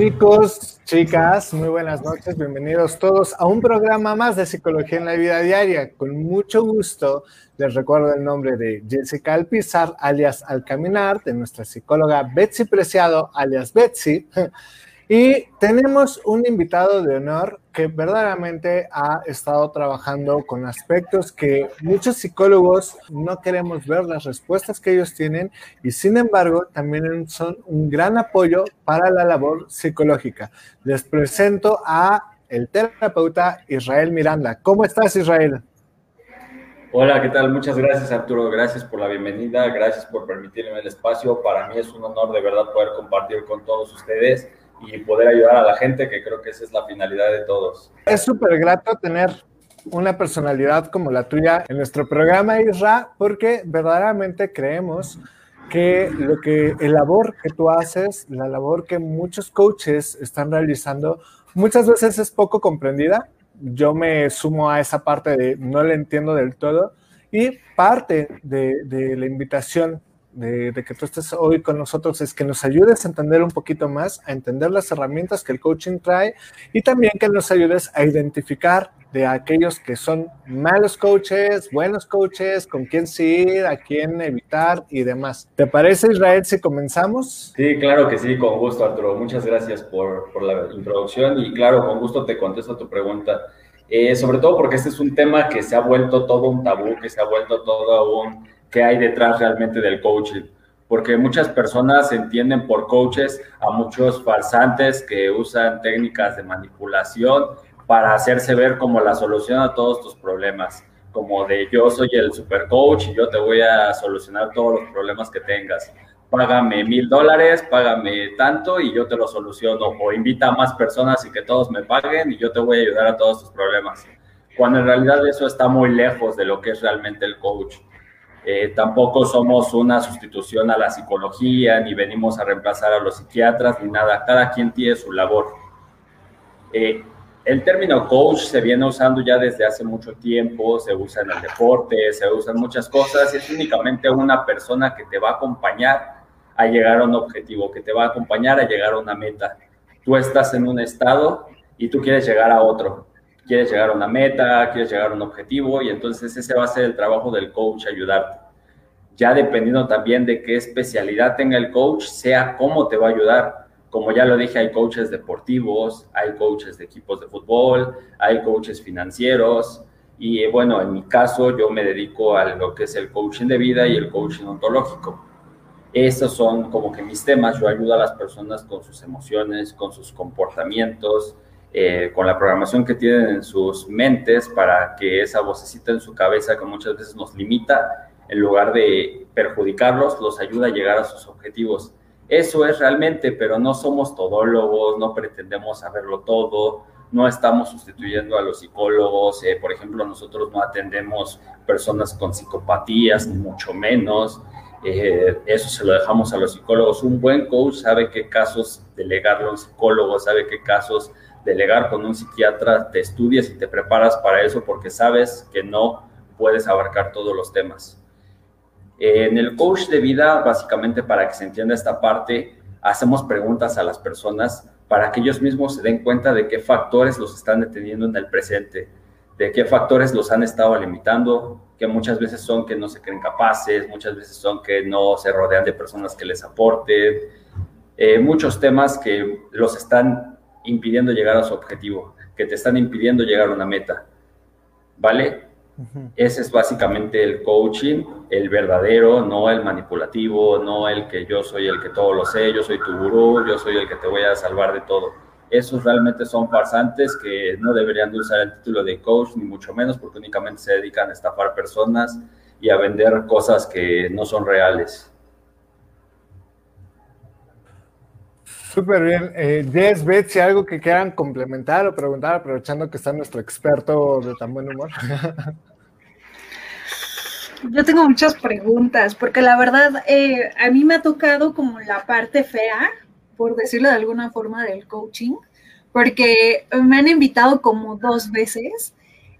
Chicos, chicas, muy buenas noches, bienvenidos todos a un programa más de Psicología en la Vida Diaria. Con mucho gusto les recuerdo el nombre de Jessica Alpizar, alias Al Caminar, de nuestra psicóloga Betsy Preciado, alias Betsy, y tenemos un invitado de honor que verdaderamente ha estado trabajando con aspectos que muchos psicólogos no queremos ver las respuestas que ellos tienen y sin embargo también son un gran apoyo para la labor psicológica. Les presento a el terapeuta Israel Miranda. ¿Cómo estás, Israel? Hola, ¿qué tal? Muchas gracias, Arturo. Gracias por la bienvenida, gracias por permitirme el espacio. Para mí es un honor de verdad poder compartir con todos ustedes y poder ayudar a la gente, que creo que esa es la finalidad de todos. Es súper grato tener una personalidad como la tuya en nuestro programa, Isra, porque verdaderamente creemos que la labor que tú haces, la labor que muchos coaches están realizando, muchas veces es poco comprendida. Yo me sumo a esa parte de no le entiendo del todo, y parte de la invitación de que tú estés hoy con nosotros es que nos ayudes a entender un poquito más, a entender las herramientas que el coaching trae y también que nos ayudes a identificar de aquellos que son malos coaches, buenos coaches, con quién sí ir, a quién evitar y demás. ¿Te parece, Israel, si comenzamos? Sí, claro que sí, con gusto, Arturo. Muchas gracias por la introducción y claro, con gusto te contesto tu pregunta. Sobre todo porque este es un tema que se ha vuelto todo un tabú, que se ha vuelto todo un... ¿Qué hay detrás realmente del coaching? Porque muchas personas entienden por coaches a muchos farsantes que usan técnicas de manipulación para hacerse ver como la solución a todos tus problemas, como de yo soy el super coach y yo te voy a solucionar todos los problemas que tengas. Págame $1000, págame tanto y yo te lo soluciono, o invita a más personas y que todos me paguen y yo te voy a ayudar a todos tus problemas. Cuando en realidad eso está muy lejos de lo que es realmente el coach. Tampoco somos una sustitución a la psicología, ni venimos a reemplazar a los psiquiatras, ni nada. Cada quien tiene su labor. El término coach se viene usando ya desde hace mucho tiempo, se usa en el deporte, se usan muchas cosas. Es únicamente una persona que te va a acompañar a llegar a un objetivo, que te va a acompañar a llegar a una meta. Tú estás en un estado y tú quieres llegar a otro. Quieres llegar a una meta, quieres llegar a un objetivo y entonces ese va a ser el trabajo del coach, ayudarte. Ya dependiendo también de qué especialidad tenga el coach, sea cómo te va a ayudar. Como ya lo dije, hay coaches deportivos, hay coaches de equipos de fútbol, hay coaches financieros y bueno, en mi caso yo me dedico a lo que es el coaching de vida y el coaching ontológico. Esos son como que mis temas. Yo ayudo a las personas con sus emociones, con sus comportamientos, con la programación que tienen en sus mentes para que esa vocecita en su cabeza que muchas veces nos limita, en lugar de perjudicarlos, los ayuda a llegar a sus objetivos. Eso es realmente, pero no somos todólogos, no pretendemos saberlo todo, no estamos sustituyendo a los psicólogos. Por ejemplo, nosotros no atendemos personas con psicopatías, ni mucho menos. Eso se lo dejamos a los psicólogos. Un buen coach sabe qué casos delegarlo a un psicólogo, sabe qué casos delegar con un psiquiatra, te estudias y te preparas para eso porque sabes que no puedes abarcar todos los temas. En el coach de vida, básicamente para que se entienda esta parte, hacemos preguntas a las personas para que ellos mismos se den cuenta de qué factores los están deteniendo en el presente, de qué factores los han estado limitando, que muchas veces son que no se creen capaces, muchas veces son que no se rodean de personas que les aporten, muchos temas que los están impidiendo llegar a su objetivo, que te están impidiendo llegar a una meta, ¿vale? Uh-huh. Ese es básicamente el coaching, el verdadero, no el manipulativo, no el que yo soy el que todo lo sé, yo soy tu gurú, yo soy el que te voy a salvar de todo. Esos realmente son farsantes que no deberían de usar el título de coach, ni mucho menos, porque únicamente se dedican a estafar personas y a vender cosas que no son reales. Súper bien. Jess, Betsy, ¿algo que quieran complementar o preguntar, aprovechando que está nuestro experto de tan buen humor? Yo tengo muchas preguntas, porque la verdad, a mí me ha tocado como la parte fea, por decirlo de alguna forma, del coaching, porque me han invitado como 2 veces,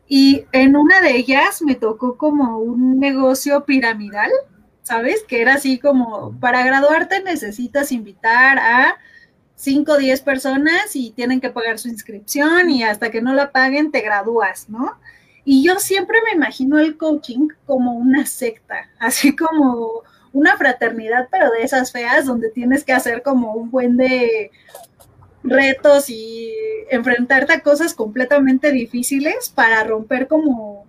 y en una de ellas me tocó como un negocio piramidal, ¿sabes? Que era así como, para graduarte necesitas invitar a 5 o 10 personas y tienen que pagar su inscripción y hasta que no la paguen te gradúas, ¿no? Y yo siempre me imagino el coaching como una secta, así como una fraternidad, pero de esas feas donde tienes que hacer como un buen de retos y enfrentarte a cosas completamente difíciles para romper como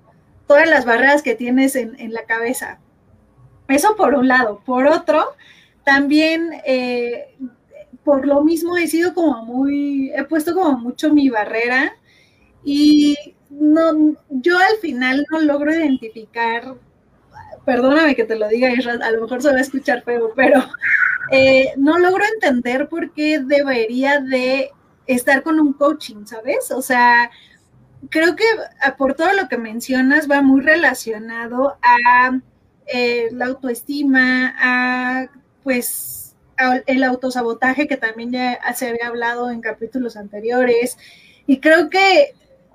todas las barreras que tienes en la cabeza. Eso por un lado. Por otro, también por lo mismo he puesto como mucho mi barrera y no, yo al final no logro identificar, perdóname que te lo diga, Israel, a lo mejor se va a escuchar feo, pero no logro entender por qué debería de estar con un coaching, ¿sabes? O sea, creo que por todo lo que mencionas va muy relacionado a la autoestima, a pues el autosabotaje que también ya se había hablado en capítulos anteriores, y creo que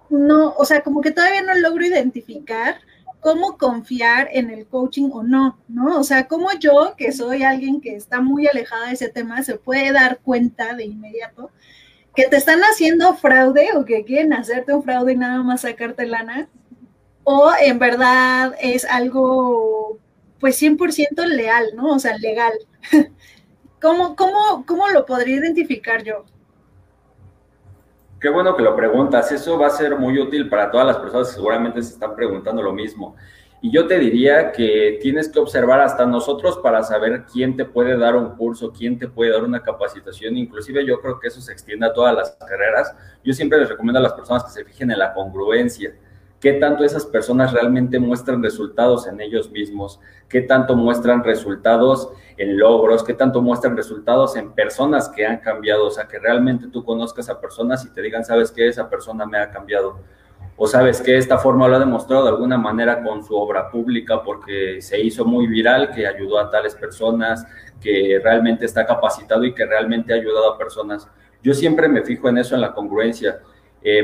no, o sea, como que todavía no logro identificar cómo confiar en el coaching o no, ¿no? O sea, cómo yo, que soy alguien que está muy alejada de ese tema, se puede dar cuenta de inmediato que te están haciendo fraude o que quieren hacerte un fraude y nada más sacarte lana, o en verdad es algo pues 100% leal, ¿no? O sea, legal. ¿Cómo lo podría identificar yo? Qué bueno que lo preguntas. Eso va a ser muy útil para todas las personas que seguramente se están preguntando lo mismo. Y yo te diría que tienes que observar hasta nosotros para saber quién te puede dar un curso, quién te puede dar una capacitación. Inclusive yo creo que eso se extiende a todas las carreras. Yo siempre les recomiendo a las personas que se fijen en la congruencia. ¿Qué tanto esas personas realmente muestran resultados en ellos mismos? ¿Qué tanto muestran resultados en logros? ¿Qué tanto muestran resultados en personas que han cambiado? O sea, que realmente tú conozcas a personas y te digan, ¿sabes qué? Esa persona me ha cambiado. O ¿sabes qué? Esta forma lo ha demostrado de alguna manera con su obra pública porque se hizo muy viral, que ayudó a tales personas, que realmente está capacitado y que realmente ha ayudado a personas. Yo siempre me fijo en eso, en la congruencia.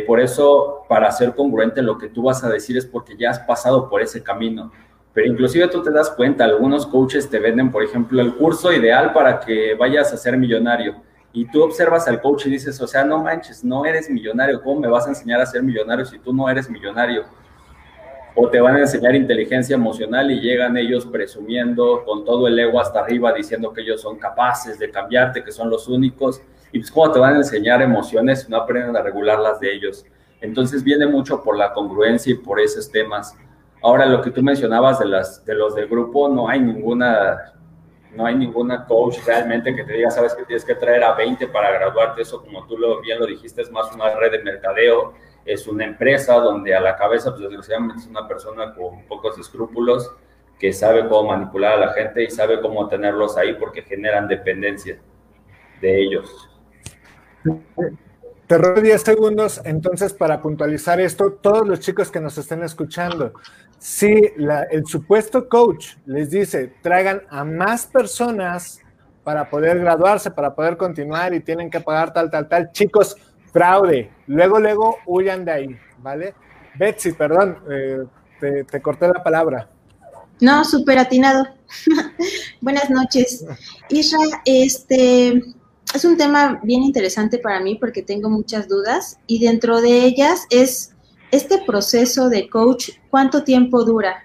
Por eso, para ser congruente en lo que tú vas a decir es porque ya has pasado por ese camino. Pero inclusive tú te das cuenta, algunos coaches te venden, por ejemplo, el curso ideal para que vayas a ser millonario. Y tú observas al coach y dices, o sea, no manches, no eres millonario. ¿Cómo me vas a enseñar a ser millonario si tú no eres millonario? O te van a enseñar inteligencia emocional y llegan ellos presumiendo con todo el ego hasta arriba, diciendo que ellos son capaces de cambiarte, que son los únicos. Y pues cómo te van a enseñar emociones, no aprenden a regularlas de ellos. Entonces viene mucho por la congruencia y por esos temas. Ahora, lo que tú mencionabas de los del grupo, no hay ninguna coach realmente que te diga, sabes que tienes que traer a 20 para graduarte. Eso, como tú bien lo dijiste, es más una red de mercadeo, es una empresa donde a la cabeza, pues desgraciadamente es una persona con pocos escrúpulos que sabe cómo manipular a la gente y sabe cómo tenerlos ahí porque generan dependencia de ellos. Te robo 10 segundos, entonces, para puntualizar esto, todos los chicos que nos estén escuchando, si el supuesto coach les dice, traigan a más personas para poder graduarse, para poder continuar y tienen que pagar tal, chicos, fraude, luego, huyan de ahí, ¿vale? Betsy, perdón, te corté la palabra. No, súper atinado. Buenas noches. Israel, es un tema bien interesante para mí porque tengo muchas dudas y dentro de ellas es este proceso de coach, ¿cuánto tiempo dura?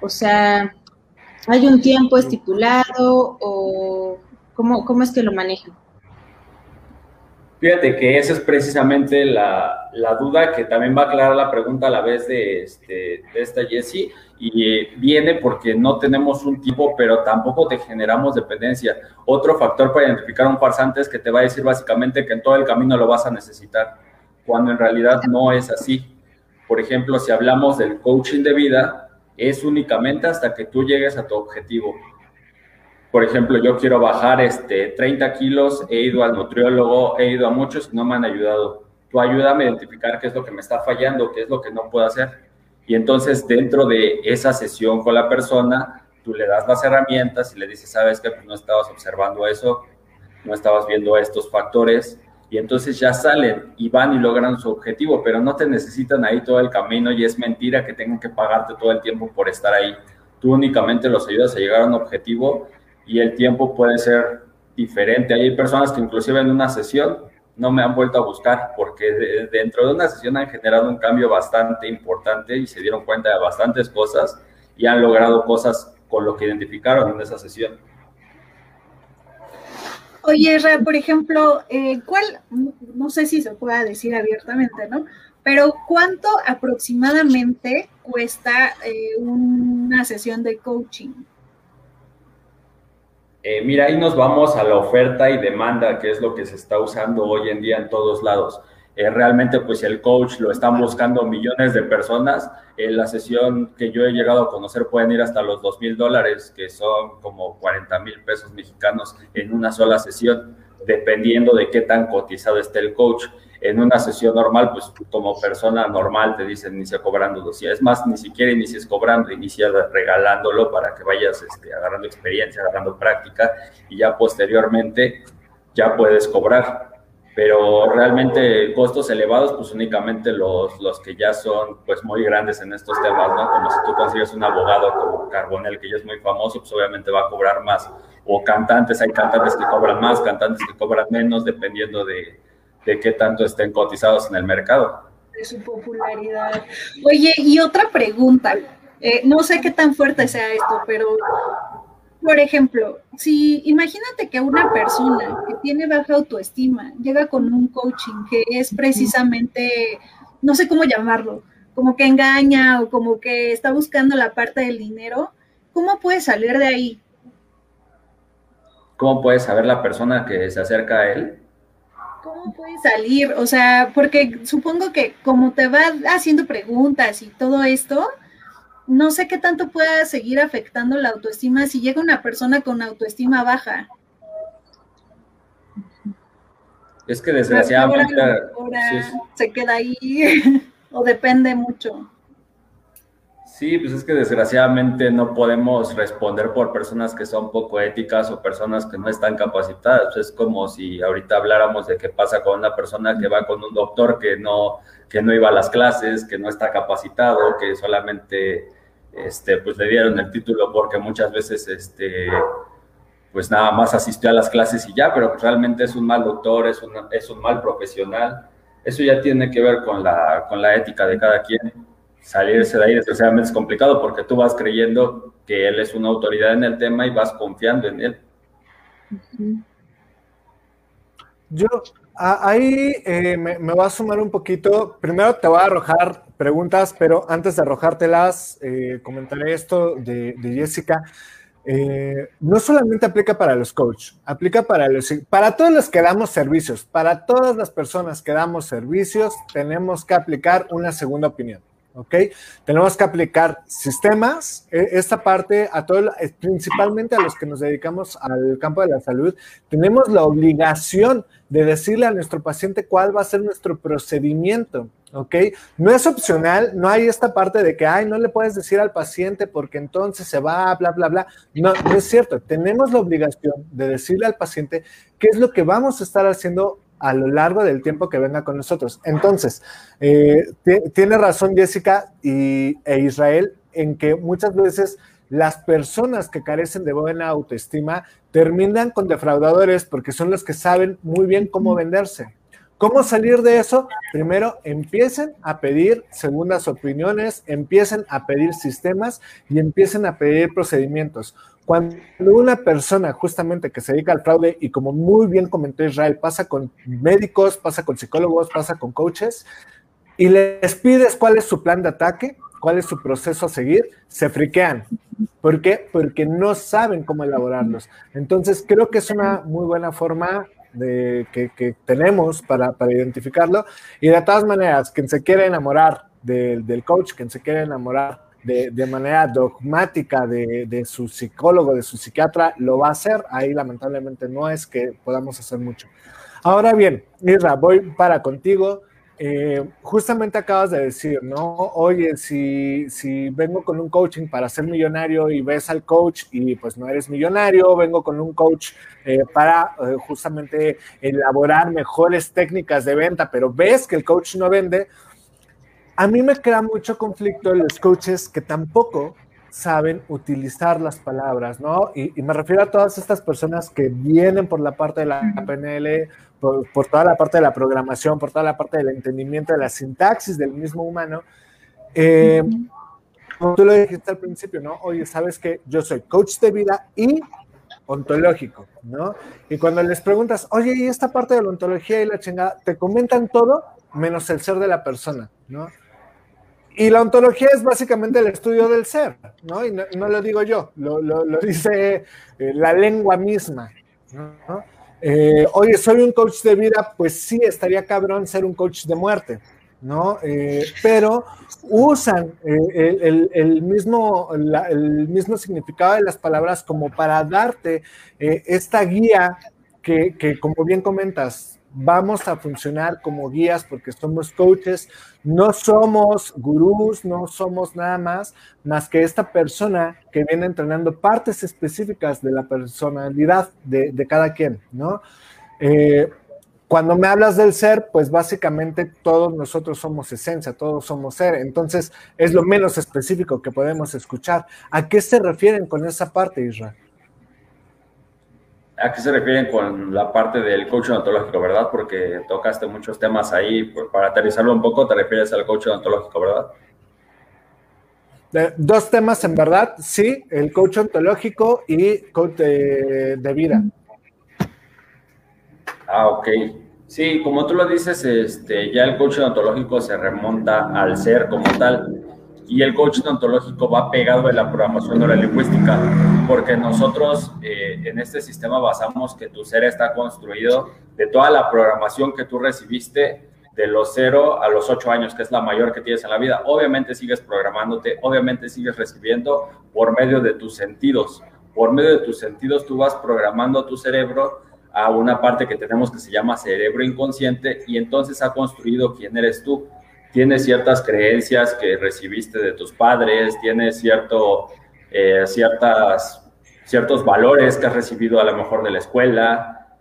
O sea, ¿hay un tiempo estipulado o cómo es que lo manejan? Fíjate que esa es precisamente la duda que también va a aclarar la pregunta a la vez de esta Jessie y viene porque no tenemos un tipo, pero tampoco te generamos dependencia. Otro factor para identificar a un farsante es que te va a decir básicamente que en todo el camino lo vas a necesitar, cuando en realidad no es así. Por ejemplo, si hablamos del coaching de vida, es únicamente hasta que tú llegues a tu objetivo. Por ejemplo, yo quiero bajar 30 kilos, he ido al nutriólogo, he ido a muchos y no me han ayudado. Tú ayúdame a identificar qué es lo que me está fallando, qué es lo que no puedo hacer. Y entonces, dentro de esa sesión con la persona, tú le das las herramientas y le dices, ¿sabes qué? Pues no estabas observando eso, no estabas viendo estos factores. Y entonces ya salen y van y logran su objetivo, pero no te necesitan ahí todo el camino y es mentira que tengan que pagarte todo el tiempo por estar ahí. Tú únicamente los ayudas a llegar a un objetivo. Y el tiempo puede ser diferente. Hay personas que inclusive en una sesión no me han vuelto a buscar porque dentro de una sesión han generado un cambio bastante importante y se dieron cuenta de bastantes cosas y han logrado cosas con lo que identificaron en esa sesión. Oye, Ra, por ejemplo, ¿cuál, no sé si se pueda decir abiertamente, ¿no? Pero ¿cuánto aproximadamente cuesta una sesión de coaching? Mira, ahí nos vamos a la oferta y demanda, que es lo que se está usando hoy en día en todos lados. Realmente, pues, el coach lo están buscando millones de personas. La sesión que yo he llegado a conocer pueden ir hasta los $2,000, que son como 40 mil pesos mexicanos en una sola sesión, dependiendo de qué tan cotizado esté el coach. En una sesión normal, pues, como persona normal, te dicen, inicia cobrando. Es más, ni siquiera inicies cobrando, inicia regalándolo para que vayas agarrando experiencia, agarrando práctica, y ya posteriormente ya puedes cobrar. Pero realmente costos elevados, pues únicamente los que ya son pues muy grandes en estos temas, ¿no? Como si tú consigues un abogado como Carbonell, que ya es muy famoso, pues obviamente va a cobrar más. O cantantes, hay cantantes que cobran más, cantantes que cobran menos, dependiendo de qué tanto estén cotizados en el mercado. De su popularidad. Oye, y otra pregunta. No sé qué tan fuerte sea esto, pero... Por ejemplo, si imagínate que una persona que tiene baja autoestima llega con un coaching que es precisamente, no sé cómo llamarlo, como que engaña o como que está buscando la parte del dinero, ¿cómo puede salir de ahí? ¿Cómo puede saber la persona que se acerca a él? ¿Cómo puede salir? O sea, porque supongo que como te va haciendo preguntas y todo esto... No sé qué tanto pueda seguir afectando la autoestima si llega una persona con autoestima baja. Es que desgraciadamente... Sí. Se queda ahí o depende mucho. Sí, pues es que desgraciadamente no podemos responder por personas que son poco éticas o personas que no están capacitadas. Pues es como si ahorita habláramos de qué pasa con una persona que va con un doctor que no iba a las clases, que no está capacitado, que solamente pues le dieron el título porque muchas veces pues nada más asistió a las clases y ya, pero pues realmente es un mal doctor, es un mal profesional. Eso ya tiene que ver con la ética de cada quien. Salirse de ahí desgraciadamente es complicado porque tú vas creyendo que él es una autoridad en el tema y vas confiando en él. Yo... Ahí me voy a sumar un poquito. Primero te voy a arrojar preguntas, pero antes de arrojártelas, comentaré esto de Jessica. No solamente aplica para los coaches, aplica para todos los que damos servicios, para todas las personas que damos servicios, tenemos que aplicar una segunda opinión, ¿ok? Tenemos que aplicar sistemas, esta parte, a todo, principalmente a los que nos dedicamos al campo de la salud, tenemos la obligación de decirle a nuestro paciente cuál va a ser nuestro procedimiento, ¿ok? No es opcional, no hay esta parte de que, no le puedes decir al paciente porque entonces se va, bla, bla, bla. No, no es cierto. Tenemos la obligación de decirle al paciente qué es lo que vamos a estar haciendo a lo largo del tiempo que venga con nosotros. Entonces, tiene razón Jessica e Israel en que muchas veces... Las personas que carecen de buena autoestima terminan con defraudadores porque son los que saben muy bien cómo venderse. ¿Cómo salir de eso? Primero, empiecen a pedir segundas opiniones, empiecen a pedir sistemas y empiecen a pedir procedimientos. Cuando una persona justamente que se dedica al fraude, y como muy bien comentó Israel, pasa con médicos, pasa con psicólogos, pasa con coaches, y les pides cuál es su plan de ataque, cuál es su proceso a seguir, se friquean. ¿Por qué? Porque no saben cómo elaborarlos. Entonces, creo que es una muy buena forma que tenemos para identificarlo. Y de todas maneras, quien se quiere enamorar del coach, quien se quiere enamorar de manera dogmática de su psicólogo, de su psiquiatra, lo va a hacer. Ahí, lamentablemente, no es que podamos hacer mucho. Ahora bien, Isra, voy para contigo. Justamente acabas de decir, ¿no? Oye, si vengo con un coaching para ser millonario y ves al coach y pues no eres millonario, vengo con un coach para justamente elaborar mejores técnicas de venta, pero ves que el coach no vende. A mí me crea mucho conflicto los coaches que tampoco saben utilizar las palabras, ¿no? Y me refiero a todas estas personas que vienen por la parte de la PNL, por toda la parte de la programación, por toda la parte del entendimiento de la sintaxis del mismo humano. Como tú lo dijiste al principio, ¿no? Oye, ¿sabes qué? Yo soy coach de vida y ontológico, ¿no? Y cuando les preguntas, oye, ¿y esta parte de la ontología y la chingada? Te comentan todo menos el ser de la persona, ¿no? Y la ontología es básicamente el estudio del ser, ¿no? Y no lo digo yo, lo dice la lengua misma, ¿no? Oye, soy un coach de vida, pues sí, estaría cabrón ser un coach de muerte, ¿no? Pero usan el mismo significado de las palabras como para darte esta guía que, como bien comentas, vamos a funcionar como guías porque somos coaches, no somos gurús, no somos nada más que esta persona que viene entrenando partes específicas de la personalidad de cada quien, ¿no? Cuando me hablas del ser, pues básicamente todos nosotros somos esencia, todos somos ser, entonces es lo menos específico que podemos escuchar. ¿A qué se refieren con esa parte, Israel? ¿A qué se refieren con la parte del coaching ontológico, verdad? Porque tocaste muchos temas ahí, pues para aterrizarlo un poco, te refieres al coaching ontológico, ¿verdad? Dos temas, en verdad, sí, el coaching ontológico y coach de vida. Ah, ok. Sí, como tú lo dices, ya el coaching ontológico se remonta al ser como tal, y el coaching ontológico va pegado en la programación neurolingüística, porque nosotros en este sistema basamos que tu ser está construido de toda la programación que tú recibiste de los 0 a los 8 años, que es la mayor que tienes en la vida. Obviamente sigues programándote, obviamente sigues recibiendo por medio de tus sentidos. Por medio de tus sentidos tú vas programando tu cerebro a una parte que tenemos que se llama cerebro inconsciente, y entonces ha construido quién eres tú. Tienes ciertas creencias que recibiste de tus padres, tienes ciertos valores que has recibido a lo mejor de la escuela,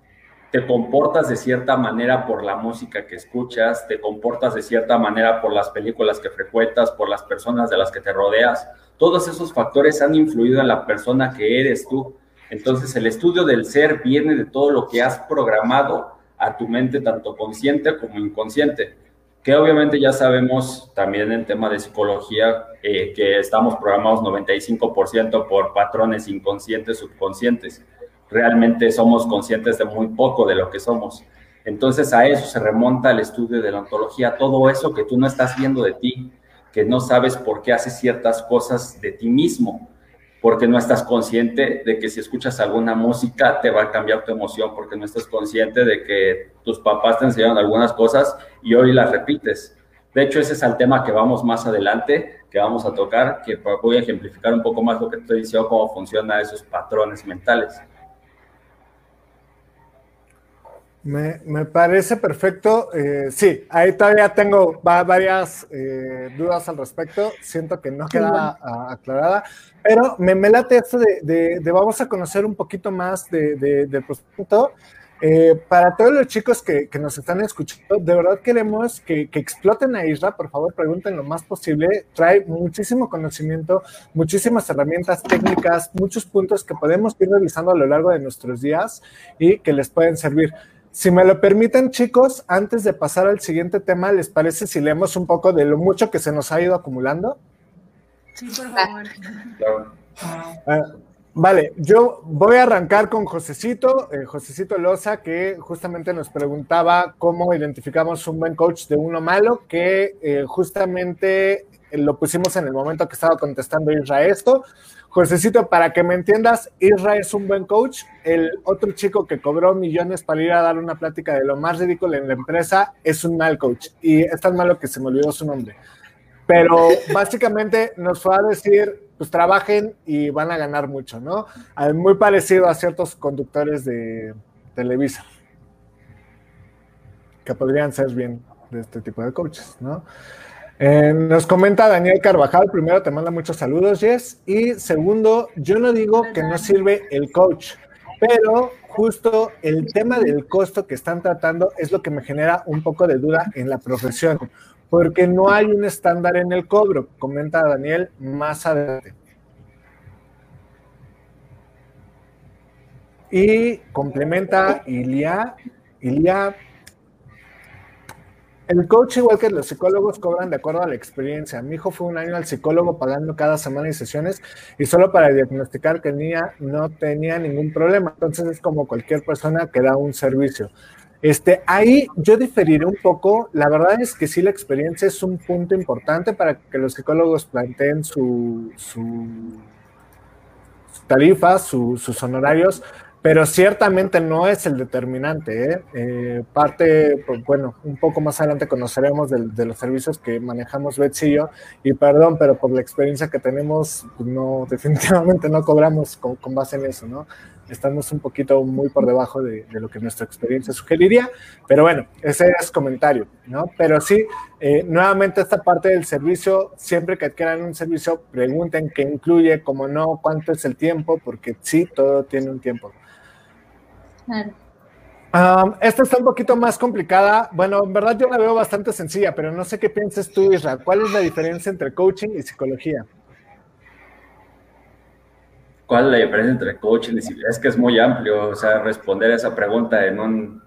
te comportas de cierta manera por la música que escuchas, te comportas de cierta manera por las películas que frecuentas, por las personas de las que te rodeas. Todos esos factores han influido en la persona que eres tú. Entonces, el estudio del ser viene de todo lo que has programado a tu mente, tanto consciente como inconsciente. Que obviamente ya sabemos también en tema de psicología que estamos programados 95% por patrones inconscientes, subconscientes. Realmente somos conscientes de muy poco de lo que somos. Entonces a eso se remonta el estudio de la ontología, todo eso que tú no estás viendo de ti, que no sabes por qué haces ciertas cosas de ti mismo, porque no estás consciente de que si escuchas alguna música te va a cambiar tu emoción, porque no estás consciente de que tus papás te enseñaron algunas cosas y hoy las repites. De hecho, ese es el tema que vamos más adelante, que vamos a tocar, que voy a ejemplificar un poco más lo que te he dicho, cómo funcionan esos patrones mentales. Me parece perfecto. Sí, ahí todavía tengo varias dudas al respecto. Siento que no queda aclarada, pero me late esto de vamos a conocer un poquito más del prospecto. Para todos los chicos que nos están escuchando, de verdad queremos que exploten a Isra, por favor, pregunten lo más posible. Trae muchísimo conocimiento, muchísimas herramientas técnicas, muchos puntos que podemos ir revisando a lo largo de nuestros días y que les pueden servir. Si me lo permiten, chicos, antes de pasar al siguiente tema, ¿les parece si leemos un poco de lo mucho que se nos ha ido acumulando? Sí, por favor. Claro. Vale, yo voy a arrancar con Josecito Loza, que justamente nos preguntaba cómo identificamos un buen coach de uno malo, que justamente lo pusimos en el momento que estaba contestando Isra esto. Josecito, para que me entiendas, Isra es un buen coach. El otro chico que cobró millones para ir a dar una plática de lo más ridículo en la empresa es un mal coach. Y es tan malo que se me olvidó su nombre. Pero básicamente nos fue a decir, pues trabajen y van a ganar mucho, ¿no? Muy parecido a ciertos conductores de Televisa, que podrían ser bien de este tipo de coaches, ¿no? Nos comenta Daniel Carvajal, primero te manda muchos saludos, Jess, y segundo, yo no digo que no sirve el coach, pero justo el tema del costo que están tratando es lo que me genera un poco de duda en la profesión, porque no hay un estándar en el cobro, comenta Daniel más adelante. Y complementa Ilia. El coach, igual que los psicólogos, cobran de acuerdo a la experiencia. Mi hijo fue un año al psicólogo pagando cada semana y sesiones y solo para diagnosticar que niña no tenía ningún problema. Entonces es como cualquier persona que da un servicio. Ahí yo diferiré un poco. La verdad es que sí, la experiencia es un punto importante para que los psicólogos planteen su tarifa, sus honorarios, pero ciertamente no es el determinante, ¿eh? Pues, bueno, un poco más adelante conoceremos de los servicios que manejamos Betsy y yo, y perdón, pero por la experiencia que tenemos, no, definitivamente no cobramos con base en eso, ¿no? Estamos un poquito muy por debajo de lo que nuestra experiencia sugeriría, pero bueno, ese es comentario, ¿no? Pero sí, nuevamente esta parte del servicio, siempre que adquieran un servicio, pregunten qué incluye, cómo no, cuánto es el tiempo, porque sí, todo tiene un tiempo. Claro. Esta está un poquito más complicada. Bueno, en verdad yo la veo bastante sencilla, pero no sé qué piensas tú, Israel. ¿Cuál es la diferencia entre coaching y psicología? ¿Cuál es la diferencia entre coaching y psicología? Es que es muy amplio, o sea, responder esa pregunta en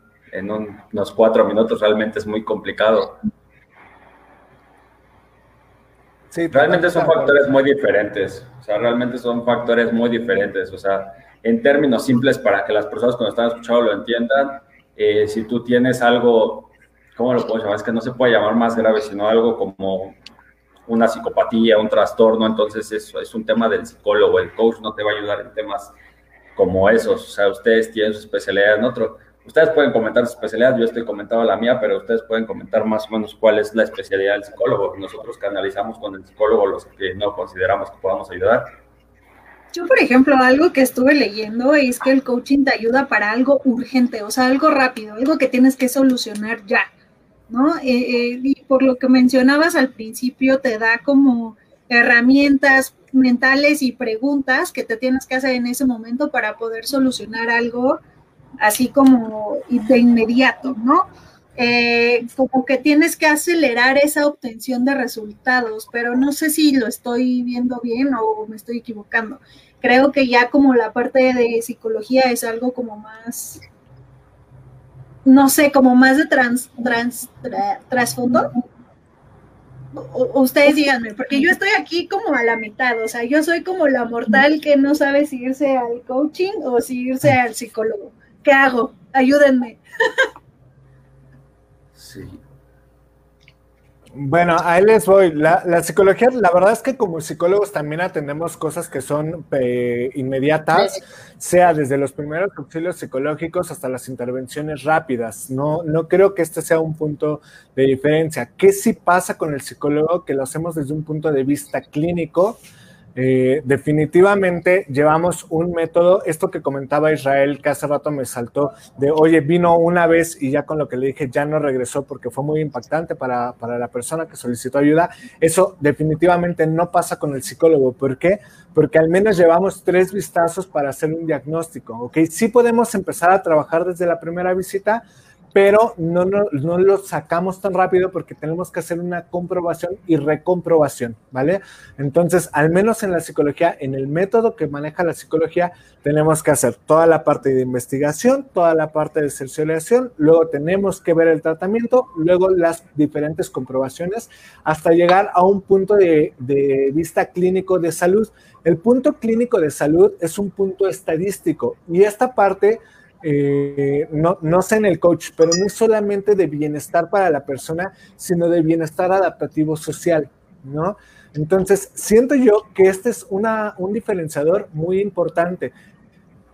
unos 4 minutos realmente es muy complicado. Sí, realmente son factores muy diferentes, o sea, en términos simples, para que las personas cuando están escuchando lo entiendan, si tú tienes algo, ¿cómo lo puedo llamar? Es que no se puede llamar más grave, sino algo como una psicopatía, un trastorno, entonces eso es un tema del psicólogo. El coach no te va a ayudar en temas como esos, o sea, ustedes tienen su especialidad en otro. Ustedes pueden comentar su especialidad, yo estoy comentando la mía, pero ustedes pueden comentar más o menos cuál es la especialidad del psicólogo. Nosotros canalizamos con el psicólogo los que no consideramos que podamos ayudar. Yo, por ejemplo, algo que estuve leyendo es que el coaching te ayuda para algo urgente, o sea, algo rápido, algo que tienes que solucionar ya, ¿no? Y por lo que mencionabas al principio, te da como herramientas mentales y preguntas que te tienes que hacer en ese momento para poder solucionar algo así como de inmediato, ¿no? Como que tienes que acelerar esa obtención de resultados, pero no sé si lo estoy viendo bien o me estoy equivocando. Creo que ya como la parte de psicología es algo como más, no sé, como más de trasfondo. Ustedes díganme, porque yo estoy aquí como a la mitad, o sea, yo soy como la mortal que no sabe si irse al coaching o si irse al psicólogo. ¿Qué hago? Ayúdenme. Sí. Bueno, ahí les voy. La psicología, la verdad es que como psicólogos también atendemos cosas que son inmediatas, sea desde los primeros auxilios psicológicos hasta las intervenciones rápidas. No creo que este sea un punto de diferencia. ¿Qué sí pasa con el psicólogo? Que lo hacemos desde un punto de vista clínico. Definitivamente llevamos un método, esto que comentaba Israel, que hace rato me saltó, de oye, vino una vez y ya con lo que le dije ya no regresó porque fue muy impactante para la persona que solicitó ayuda. Eso definitivamente no pasa con el psicólogo. ¿Por qué? Porque al menos llevamos 3 vistazos para hacer un diagnóstico, ¿ok? Sí podemos empezar a trabajar desde la primera visita, pero no lo sacamos tan rápido porque tenemos que hacer una comprobación y recomprobación, ¿vale? Entonces, al menos en la psicología, en el método que maneja la psicología, tenemos que hacer toda la parte de investigación, toda la parte de cercioración, luego tenemos que ver el tratamiento, luego las diferentes comprobaciones, hasta llegar a un punto de vista clínico de salud. El punto clínico de salud es un punto estadístico y esta parte... no sé en el coach, pero no es solamente de bienestar para la persona, sino de bienestar adaptativo social, ¿no? Entonces, siento yo que este es un diferenciador muy importante,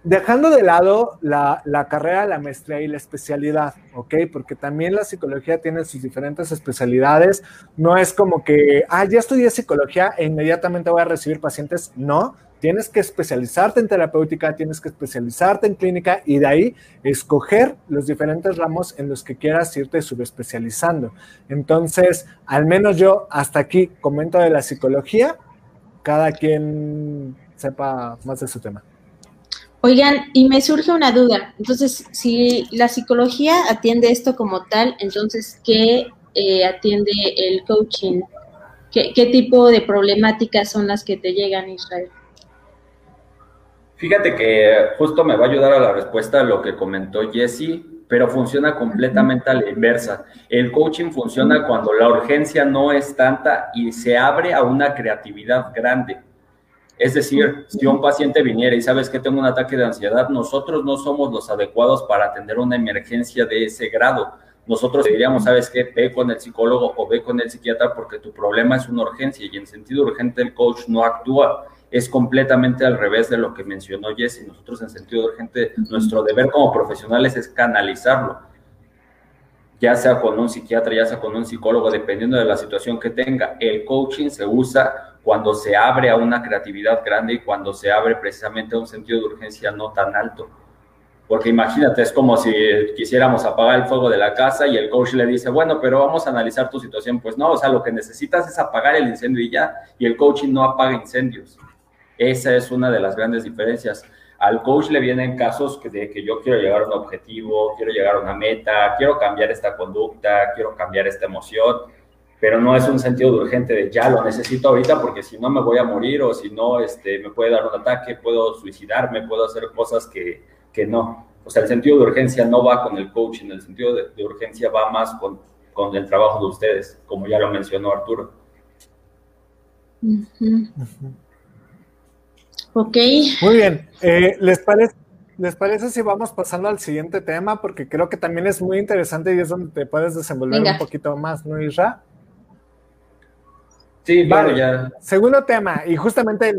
dejando de lado la carrera, la maestría y la especialidad, ¿ok? Porque también la psicología tiene sus diferentes especialidades. No es como que, ya estudié psicología e inmediatamente voy a recibir pacientes. No. Tienes que especializarte en terapéutica, tienes que especializarte en clínica y de ahí escoger los diferentes ramos en los que quieras irte subespecializando. Entonces, al menos yo hasta aquí comento de la psicología, cada quien sepa más de su tema. Oigan, y me surge una duda. Entonces, si la psicología atiende esto como tal, entonces, ¿qué atiende el coaching? ¿Qué tipo de problemáticas son las que te llegan, Israel? Fíjate que justo me va a ayudar a la respuesta a lo que comentó Jessy, pero funciona completamente a la inversa. El coaching funciona cuando la urgencia no es tanta y se abre a una creatividad grande. Es decir, si un paciente viniera y sabes que tengo un ataque de ansiedad, nosotros no somos los adecuados para atender una emergencia de ese grado. Nosotros diríamos, ¿sabes qué? Ve con el psicólogo o ve con el psiquiatra porque tu problema es una urgencia y en sentido urgente el coach no actúa. Es completamente al revés de lo que mencionó Jessy. Nosotros en sentido urgente, nuestro deber como profesionales es canalizarlo, ya sea con un psiquiatra, ya sea con un psicólogo, dependiendo de la situación que tenga. El coaching se usa cuando se abre a una creatividad grande y cuando se abre precisamente a un sentido de urgencia no tan alto. Porque imagínate, es como si quisiéramos apagar el fuego de la casa y el coach le dice, bueno, pero vamos a analizar tu situación. Pues no, o sea, lo que necesitas es apagar el incendio y ya, y el coaching no apaga incendios. Esa es una de las grandes diferencias. Al coach le vienen casos de que yo quiero llegar a un objetivo, quiero llegar a una meta, quiero cambiar esta conducta, quiero cambiar esta emoción, pero no es un sentido de urgente de ya lo necesito ahorita porque si no me voy a morir o si no me puede dar un ataque, puedo suicidarme, puedo hacer cosas que no. O sea, el sentido de urgencia no va con el coaching, el sentido de urgencia va más con el trabajo de ustedes, como ya lo mencionó Arturo. Uh-huh. Ok. Muy bien. ¿Les parece si vamos pasando al siguiente tema? Porque creo que también es muy interesante y es donde te puedes desenvolver un poquito más, ¿no, Isra? Sí, vale. Ya. Segundo tema, y justamente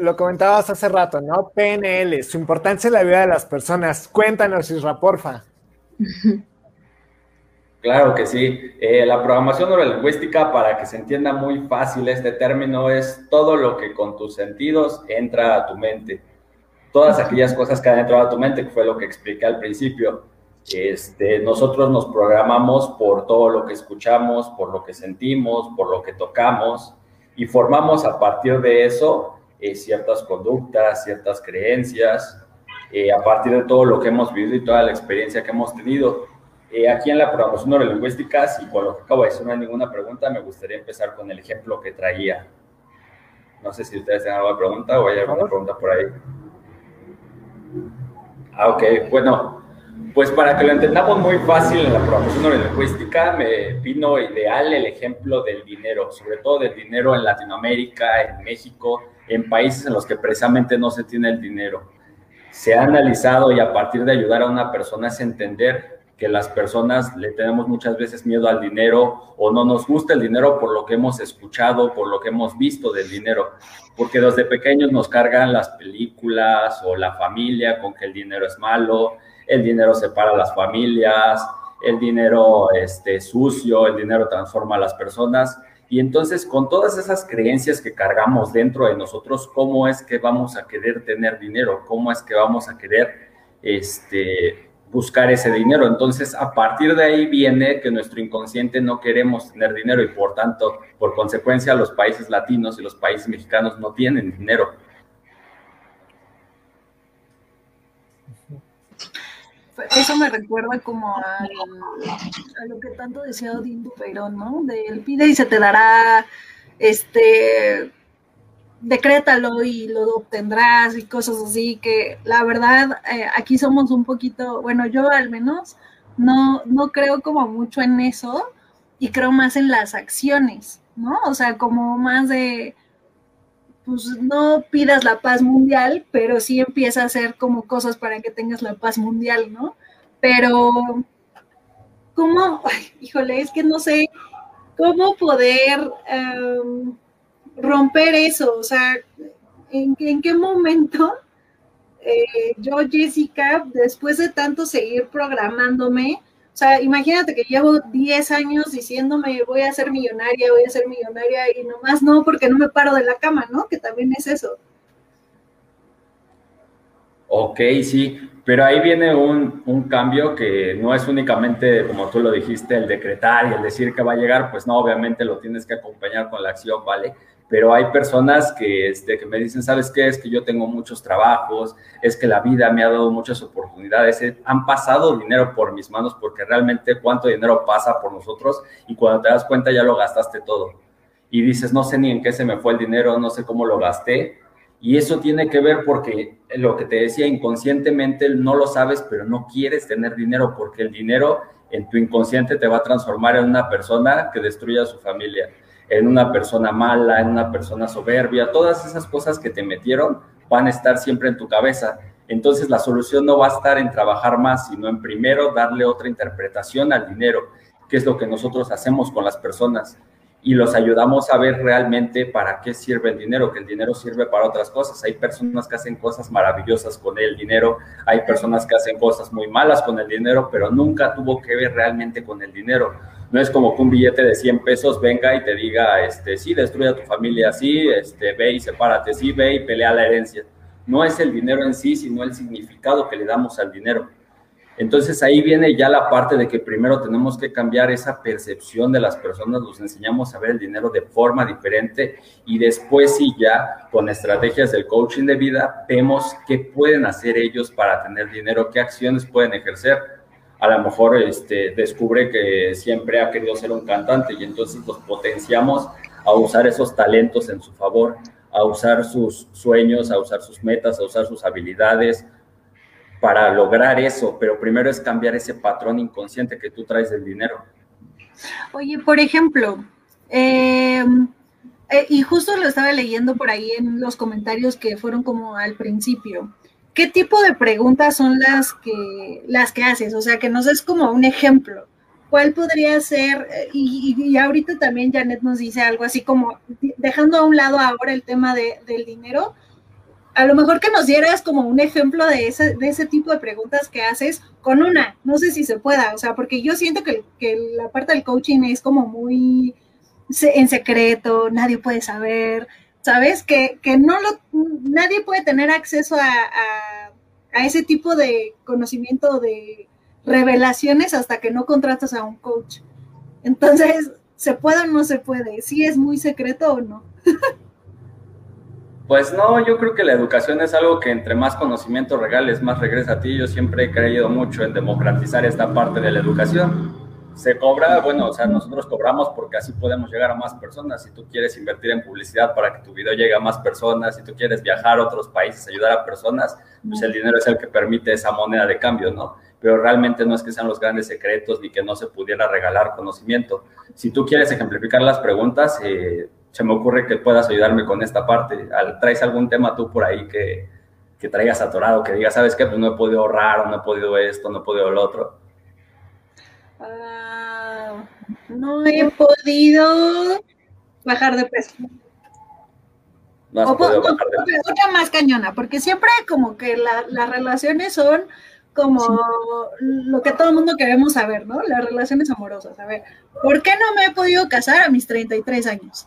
lo comentabas hace rato, ¿no? PNL, su importancia en la vida de las personas. Cuéntanos, Isra, porfa. Claro que sí. La programación neurolingüística, para que se entienda muy fácil este término, es todo lo que con tus sentidos entra a tu mente. Todas aquellas cosas que han entrado a tu mente, que fue lo que expliqué al principio. Nosotros nos programamos por todo lo que escuchamos, por lo que sentimos, por lo que tocamos, y formamos a partir de eso ciertas conductas, ciertas creencias, a partir de todo lo que hemos vivido y toda la experiencia que hemos tenido. Aquí en la programación neurolingüística, si por lo que acabo de decir no hay ninguna pregunta, me gustaría empezar con el ejemplo que traía. No sé si ustedes tienen alguna pregunta o hay alguna pregunta por ahí. Ah, ok. Bueno, pues para que lo entendamos muy fácil en la programación neurolingüística, me vino ideal el ejemplo del dinero, sobre todo del dinero en Latinoamérica, en México, en países en los que precisamente no se tiene el dinero. Se ha analizado y a partir de ayudar a una persona es entender que las personas le tenemos muchas veces miedo al dinero o no nos gusta el dinero por lo que hemos escuchado, por lo que hemos visto del dinero, porque desde pequeños nos cargan las películas o la familia con que el dinero es malo, el dinero separa a las familias, el dinero es sucio, el dinero transforma a las personas. Y entonces, con todas esas creencias que cargamos dentro de nosotros, ¿cómo es que vamos a querer tener dinero? ¿Cómo es que vamos a querer buscar ese dinero? Entonces, a partir de ahí viene que nuestro inconsciente no queremos tener dinero y, por tanto, por consecuencia, los países latinos y los países mexicanos no tienen dinero. Eso me recuerda como a lo que tanto decía Odín Dupeyrón, ¿no? De él pide y se te dará, decrétalo y lo obtendrás y cosas así, que la verdad aquí somos un poquito, bueno, yo al menos no creo como mucho en eso y creo más en las acciones, ¿no? O sea, como más de, pues no pidas la paz mundial, pero sí empieza a hacer como cosas para que tengas la paz mundial, ¿no? Pero, ¿cómo? Ay, híjole, es que no sé cómo poder romper eso, o sea, ¿en qué momento yo, Jessica, después de tanto seguir programándome, o sea, imagínate que llevo 10 años diciéndome voy a ser millonaria y nomás no, porque no me paro de la cama, ¿no? Que también es eso. Ok, sí, pero ahí viene un cambio que no es únicamente, como tú lo dijiste, el decretar y el decir que va a llegar, pues no, obviamente lo tienes que acompañar con la acción, ¿vale? Pero hay personas que me dicen, ¿sabes qué? Es que yo tengo muchos trabajos, es que la vida me ha dado muchas oportunidades, han pasado dinero por mis manos porque realmente cuánto dinero pasa por nosotros y cuando te das cuenta ya lo gastaste todo. Y dices, no sé ni en qué se me fue el dinero, no sé cómo lo gasté. Y eso tiene que ver porque lo que te decía, inconscientemente no lo sabes, pero no quieres tener dinero, porque el dinero en tu inconsciente te va a transformar en una persona que destruya a su familia, en una persona mala, en una persona soberbia. Todas esas cosas que te metieron van a estar siempre en tu cabeza. Entonces, la solución no va a estar en trabajar más, sino en primero darle otra interpretación al dinero, que es lo que nosotros hacemos con las personas. Y los ayudamos a ver realmente para qué sirve el dinero, que el dinero sirve para otras cosas. Hay personas que hacen cosas maravillosas con el dinero, hay personas que hacen cosas muy malas con el dinero, pero nunca tuvo que ver realmente con el dinero. No es como que un billete de 100 pesos venga y te diga, sí, destruye a tu familia, sí, ve y sepárate, sí, ve y pelea la herencia. No es el dinero en sí, sino el significado que le damos al dinero. Entonces, ahí viene ya la parte de que primero tenemos que cambiar esa percepción de las personas, los enseñamos a ver el dinero de forma diferente y después sí ya con estrategias del coaching de vida vemos qué pueden hacer ellos para tener dinero, qué acciones pueden ejercer. A lo mejor descubre que siempre ha querido ser un cantante y entonces los potenciamos a usar esos talentos en su favor, a usar sus sueños, a usar sus metas, a usar sus habilidades, para lograr eso, pero primero es cambiar ese patrón inconsciente que tú traes del dinero. Oye, por ejemplo, y justo lo estaba leyendo por ahí en los comentarios que fueron como al principio, ¿qué tipo de preguntas son las que haces? O sea, que nos des como un ejemplo. ¿Cuál podría ser? Y ahorita también Janet nos dice algo así como, dejando a un lado ahora el tema del dinero, a lo mejor que nos dieras como un ejemplo de ese tipo de preguntas que haces con una, no sé si se pueda, o sea, porque yo siento que la parte del coaching es como muy en secreto, nadie puede saber, ¿sabes? Que nadie puede tener acceso a ese tipo de conocimiento, de revelaciones hasta que no contratas a un coach. Entonces, ¿se puede o no se puede? ¿Sí es muy secreto o no? Pues no, yo creo que la educación es algo que entre más conocimiento regales, más regresa a ti. Yo siempre he creído mucho en democratizar esta parte de la educación. Se cobra, bueno, o sea, nosotros cobramos porque así podemos llegar a más personas. Si tú quieres invertir en publicidad para que tu video llegue a más personas, si tú quieres viajar a otros países, ayudar a personas, pues el dinero es el que permite esa moneda de cambio, ¿no? Pero realmente no es que sean los grandes secretos ni que no se pudiera regalar conocimiento. Si tú quieres ejemplificar las preguntas, se me ocurre que puedas ayudarme con esta parte. ¿Traes algún tema tú por ahí que traigas atorado, que digas, ¿sabes qué? Pues no he podido ahorrar, o no he podido esto, no he podido lo otro. No he podido bajar de peso. No has podido bajar de peso. Otra más cañona, porque siempre como que las relaciones son como lo que todo el mundo queremos saber, ¿no? Las relaciones amorosas. A ver, ¿por qué no me he podido casar a mis 33 años?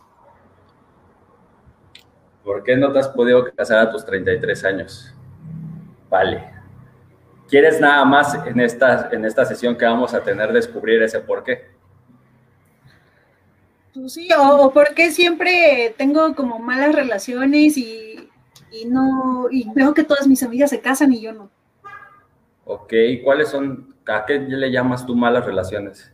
¿Por qué no te has podido casar a tus 33 años? Vale. ¿Quieres nada más en esta sesión que vamos a tener descubrir ese por qué? Pues sí, o por qué siempre tengo como malas relaciones y veo que todas mis amigas se casan y yo no. Ok, ¿cuáles son? ¿A qué le llamas tú malas relaciones?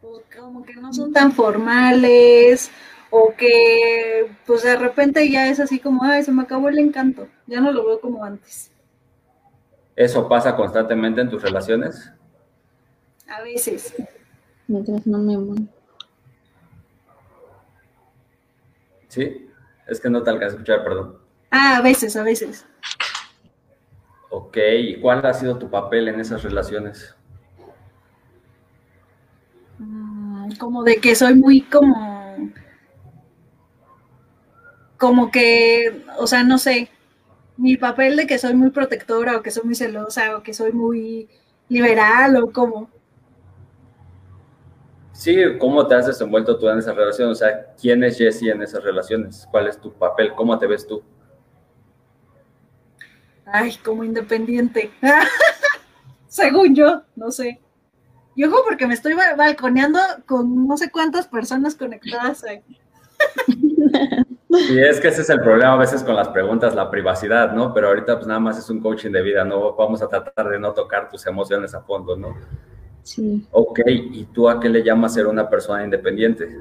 Pues como que no son tan formales, o que pues de repente ya es así como, ay, se me acabó el encanto, ya no lo veo como antes. ¿Eso pasa constantemente en tus relaciones? A veces. Mientras no me aman. ¿Sí? Es que no te alcanzo a escuchar, perdón. Ah, a veces. Ok, ¿y cuál ha sido tu papel en esas relaciones? Como de que soy muy como que, o sea, no sé, mi papel de que soy muy protectora o que soy muy celosa o que soy muy liberal o cómo. Sí, ¿cómo te has desenvuelto tú en esa relación? O sea, ¿quién es Jessie en esas relaciones? ¿Cuál es tu papel? ¿Cómo te ves tú? Ay, como independiente. Según yo, no sé. Y ojo, porque me estoy balconeando con no sé cuántas personas conectadas aquí. Y es que ese es el problema a veces con las preguntas, la privacidad, ¿no? Pero ahorita pues nada más es un coaching de vida, ¿no? Vamos a tratar de no tocar tus emociones a fondo, ¿no? Sí. Ok, ¿y tú a qué le llamas ser una persona independiente?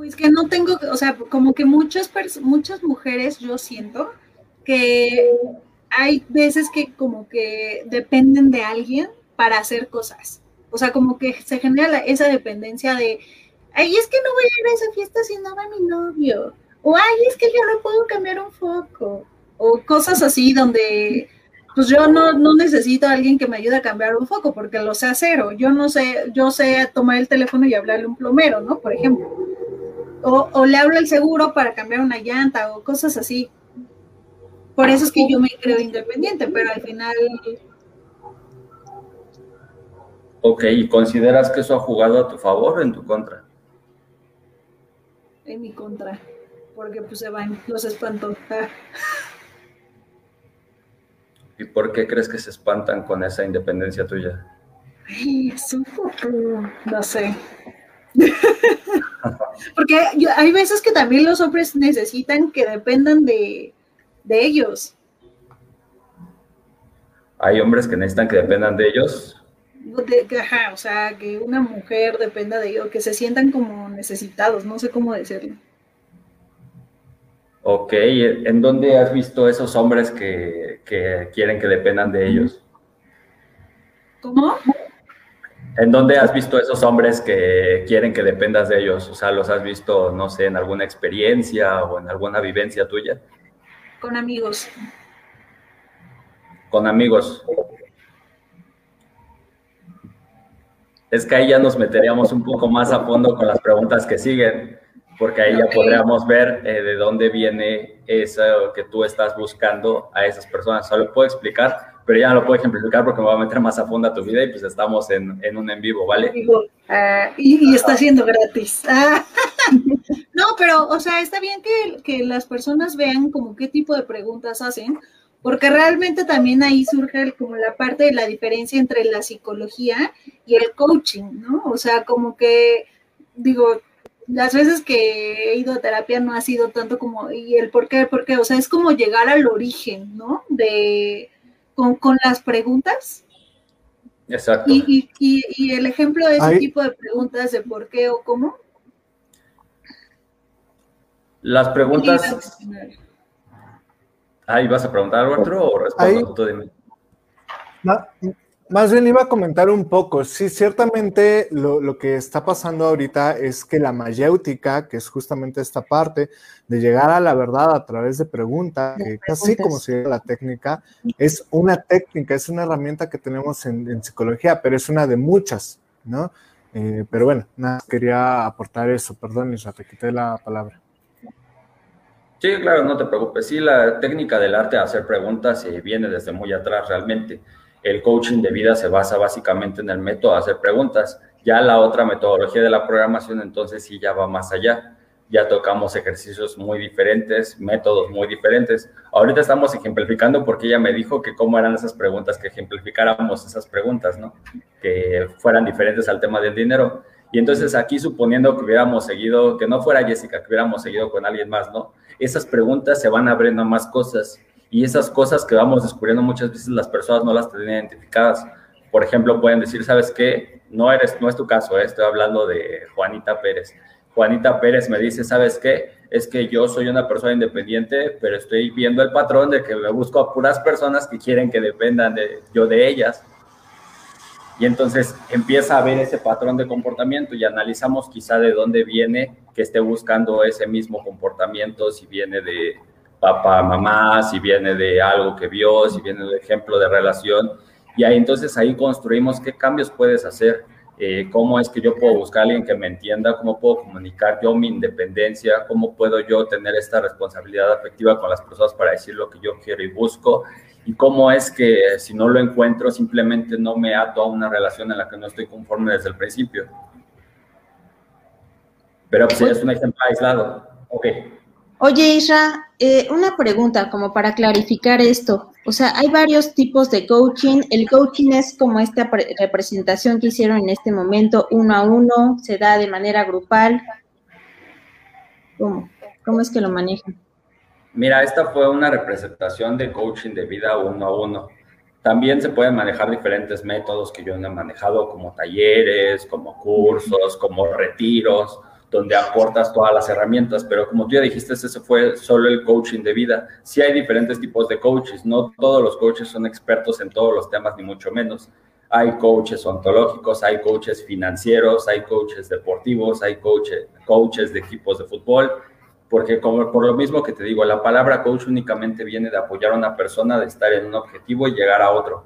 Pues que no tengo, o sea, como que muchas mujeres yo siento que hay veces que como que dependen de alguien para hacer cosas. O sea, como que se genera esa dependencia de, ay, es que no voy a ir a esa fiesta si no va mi novio. O, ay, es que yo no puedo cambiar un foco. O cosas así donde, pues yo no necesito a alguien que me ayude a cambiar un foco porque lo sé hacer. O yo no sé, yo sé tomar el teléfono y hablarle a un plomero, ¿no? Por ejemplo. O le hablo al seguro para cambiar una llanta o cosas así. Por eso es que yo me creo independiente, pero al final... Ok, ¿y consideras que eso ha jugado a tu favor o en tu contra? En mi contra, porque pues se van, los espantó. ¿Y por qué crees que se espantan con esa independencia tuya? Ay, es un poco, no sé. Porque hay veces que también los hombres necesitan que dependan de ellos. ¿Hay hombres que necesitan que dependan de ellos? Ajá, o sea, que una mujer dependa de ellos, que se sientan como necesitados, no sé cómo decirlo. Ok, ¿en dónde has visto esos hombres que quieren que dependan de ellos? ¿Cómo? ¿En dónde has visto esos hombres que quieren que dependas de ellos? O sea, ¿los has visto, no sé, en alguna experiencia o en alguna vivencia tuya? Con amigos. Con amigos. Es que ahí ya nos meteríamos un poco más a fondo con las preguntas que siguen, porque ahí ya podríamos ver de dónde viene eso que tú estás buscando a esas personas. Solo puedo explicar, pero ya no lo puedo ejemplificar porque me va a meter más a fondo a tu vida y pues estamos en un en vivo, ¿vale? Y está siendo gratis. No, pero, o sea, está bien que las personas vean como qué tipo de preguntas hacen, porque realmente también ahí surge como la parte de la diferencia entre la psicología y el coaching, ¿no? O sea, como que, digo, las veces que he ido a terapia no ha sido tanto como, y el por qué, o sea, es como llegar al origen, ¿no? De, con las preguntas. Exacto. Y el ejemplo de ese ahí, tipo de preguntas de por qué o cómo. Las preguntas... Ah, ¿vas a preguntar algo, Arturo, o respondo? Tú dime. Más bien iba a comentar un poco. Sí, ciertamente lo que está pasando ahorita es que la mayéutica, que es justamente esta parte de llegar a la verdad a través de preguntas, casi como si era la técnica, es una técnica, es una herramienta que tenemos en psicología, pero es una de muchas, ¿no? Pero bueno, nada, quería aportar eso. Perdón, Isra, te quité la palabra. Sí, claro, no te preocupes. Sí, la técnica del arte de hacer preguntas viene desde muy atrás realmente. El coaching de vida se basa básicamente en el método de hacer preguntas. Ya la otra metodología de la programación, entonces sí, ya va más allá. Ya tocamos ejercicios muy diferentes, métodos muy diferentes. Ahorita estamos ejemplificando porque ella me dijo que cómo eran esas preguntas, que ejemplificáramos esas preguntas, ¿no? Que fueran diferentes al tema del dinero. Y entonces aquí suponiendo que hubiéramos seguido, que no fuera Jessica, que hubiéramos seguido con alguien más, ¿no? Esas preguntas se van abriendo a más cosas y esas cosas que vamos descubriendo muchas veces las personas no las tienen identificadas. Por ejemplo, pueden decir, ¿sabes qué? No es tu caso, estoy hablando de Juanita Pérez. Juanita Pérez me dice, ¿sabes qué? Es que yo soy una persona independiente, pero estoy viendo el patrón de que me busco a puras personas que quieren que dependan yo de ellas. Y entonces empieza a ver ese patrón de comportamiento y analizamos quizá de dónde viene que esté buscando ese mismo comportamiento, si viene de papá, mamá, si viene de algo que vio, si viene de ejemplo de relación. Y ahí entonces ahí construimos qué cambios puedes hacer, cómo es que yo puedo buscar a alguien que me entienda, cómo puedo comunicar yo mi independencia, cómo puedo yo tener esta responsabilidad afectiva con las personas para decir lo que yo quiero y busco. Y cómo es que si no lo encuentro, simplemente no me ato a una relación en la que no estoy conforme desde el principio. Pero pues es un ejemplo aislado. Ok. Oye, Isra, una pregunta como para clarificar esto. O sea, hay varios tipos de coaching. El coaching es como esta representación que hicieron en este momento, 1 a 1, se da de manera grupal. ¿Cómo es que lo manejan? Mira, esta fue una representación de coaching de vida 1 a 1. También se pueden manejar diferentes métodos que yo he manejado, como talleres, como cursos, como retiros, donde aportas todas las herramientas, pero como tú ya dijiste, ese fue solo el coaching de vida. Sí hay diferentes tipos de coaches, no todos los coaches son expertos en todos los temas, ni mucho menos. Hay coaches ontológicos, hay coaches financieros, hay coaches deportivos, hay coaches de equipos de fútbol, porque como, por lo mismo que te digo, la palabra coach únicamente viene de apoyar a una persona, de estar en un objetivo y llegar a otro.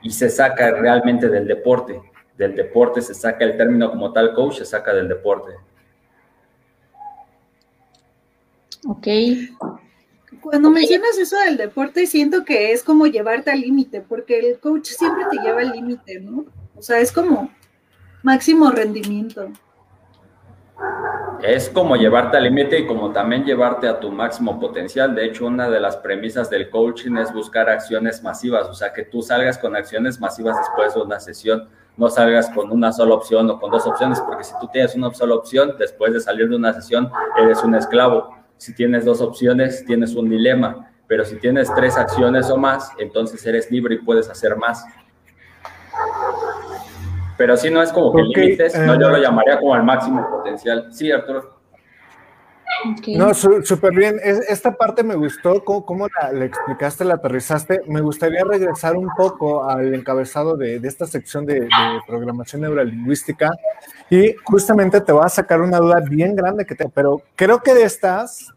Y se saca realmente del deporte. Del deporte se saca el término como tal, coach se saca del deporte. Ok. Cuando mencionas eso del deporte, siento que es como llevarte al límite, porque el coach siempre te lleva al límite, ¿no? O sea, es como máximo rendimiento. Es como llevarte al límite y como también llevarte a tu máximo potencial. De hecho, una de las premisas del coaching es buscar acciones masivas, o sea, que tú salgas con acciones masivas después de una sesión. No salgas con una sola opción o con dos opciones, porque si tú tienes una sola opción, después de salir de una sesión, eres un esclavo. Si tienes dos opciones, tienes un dilema, pero si tienes tres acciones o más, entonces eres libre y puedes hacer más. Pero sí, no es como que límites, no, yo lo llamaría como el máximo potencial. Sí, Arturo. Okay. No, súper bien. Esta parte me gustó, cómo la explicaste, la aterrizaste. Me gustaría regresar un poco al encabezado de esta sección de programación neurolingüística y justamente te voy a sacar una duda bien grande que tengo, pero creo que de estas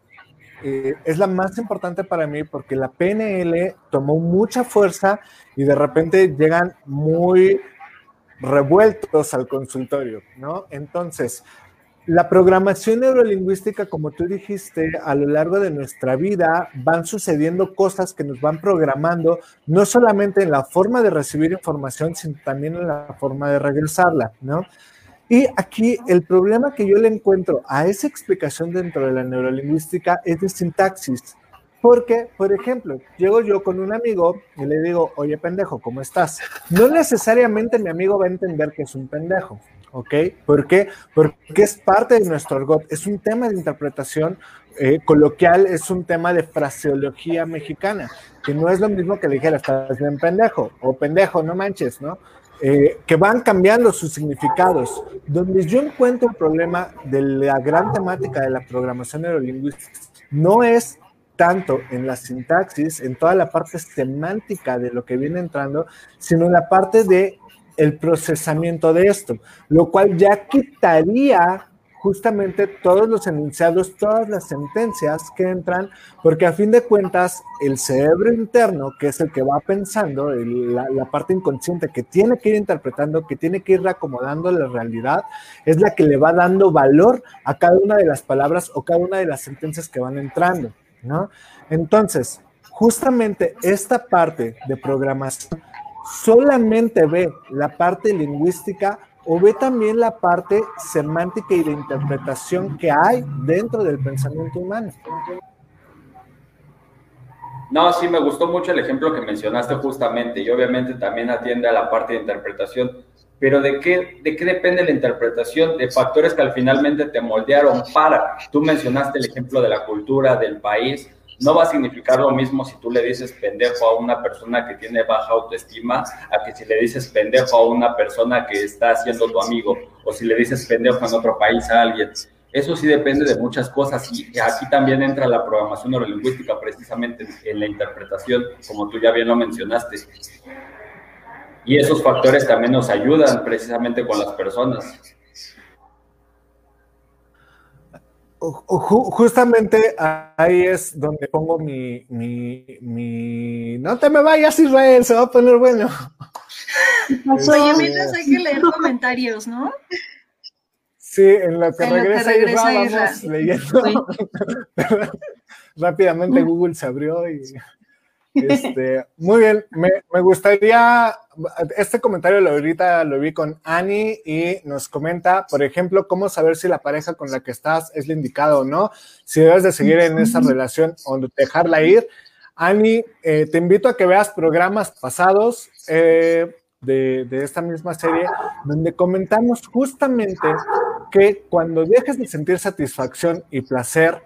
es la más importante para mí porque la PNL tomó mucha fuerza y de repente llegan muy revueltos al consultorio, ¿no? Entonces, la programación neurolingüística, como tú dijiste, a lo largo de nuestra vida van sucediendo cosas que nos van programando, no solamente en la forma de recibir información, sino también en la forma de regresarla, ¿no? Y aquí el problema que yo le encuentro a esa explicación dentro de la neurolingüística es de sintaxis. Porque, por ejemplo, llego yo con un amigo y le digo, oye, pendejo, ¿cómo estás? No necesariamente mi amigo va a entender que es un pendejo, ¿ok? ¿Por qué? Porque es parte de nuestro argot, es un tema de interpretación coloquial, es un tema de fraseología mexicana, que no es lo mismo que le dijera, estás bien pendejo, o pendejo, no manches, ¿no? Que van cambiando sus significados. Donde yo encuentro el problema de la gran temática de la programación neurolingüística no es tanto en la sintaxis, en toda la parte semántica de lo que viene entrando, sino en la parte de el procesamiento de esto, lo cual ya quitaría justamente todos los enunciados, todas las sentencias que entran, porque a fin de cuentas el cerebro interno, que es el que va pensando, la parte inconsciente que tiene que ir interpretando, que tiene que ir acomodando la realidad, es la que le va dando valor a cada una de las palabras o cada una de las sentencias que van entrando, ¿no? Entonces, justamente esta parte de programación solamente ve la parte lingüística o ve también la parte semántica y de interpretación que hay dentro del pensamiento humano. No, sí, me gustó mucho el ejemplo que mencionaste justamente y obviamente también atiende a la parte de interpretación, pero ¿de qué depende la interpretación? De factores que al finalmente te moldearon para. Tú mencionaste el ejemplo de la cultura, del país. No va a significar lo mismo si tú le dices pendejo a una persona que tiene baja autoestima a que si le dices pendejo a una persona que está siendo tu amigo o si le dices pendejo en otro país a alguien. Eso sí depende de muchas cosas y aquí también entra la programación neurolingüística precisamente en la interpretación, como tú ya bien lo mencionaste. Y esos factores también nos ayudan precisamente con las personas. Justamente ahí es donde pongo mi... No te me vayas, Israel, se va a poner bueno. Oye, mientras hay que leer comentarios, ¿no? Sí, en lo que regresa Israel, vamos leyendo. Sí. Rápidamente Google se abrió y... muy bien, me gustaría... Este comentario ahorita lo vi con Ani y nos comenta, por ejemplo, cómo saber si la pareja con la que estás es la indicada o no, si debes de seguir en esa relación o dejarla ir. Ani, te invito a que veas programas pasados de esta misma serie, donde comentamos justamente que cuando dejes de sentir satisfacción y placer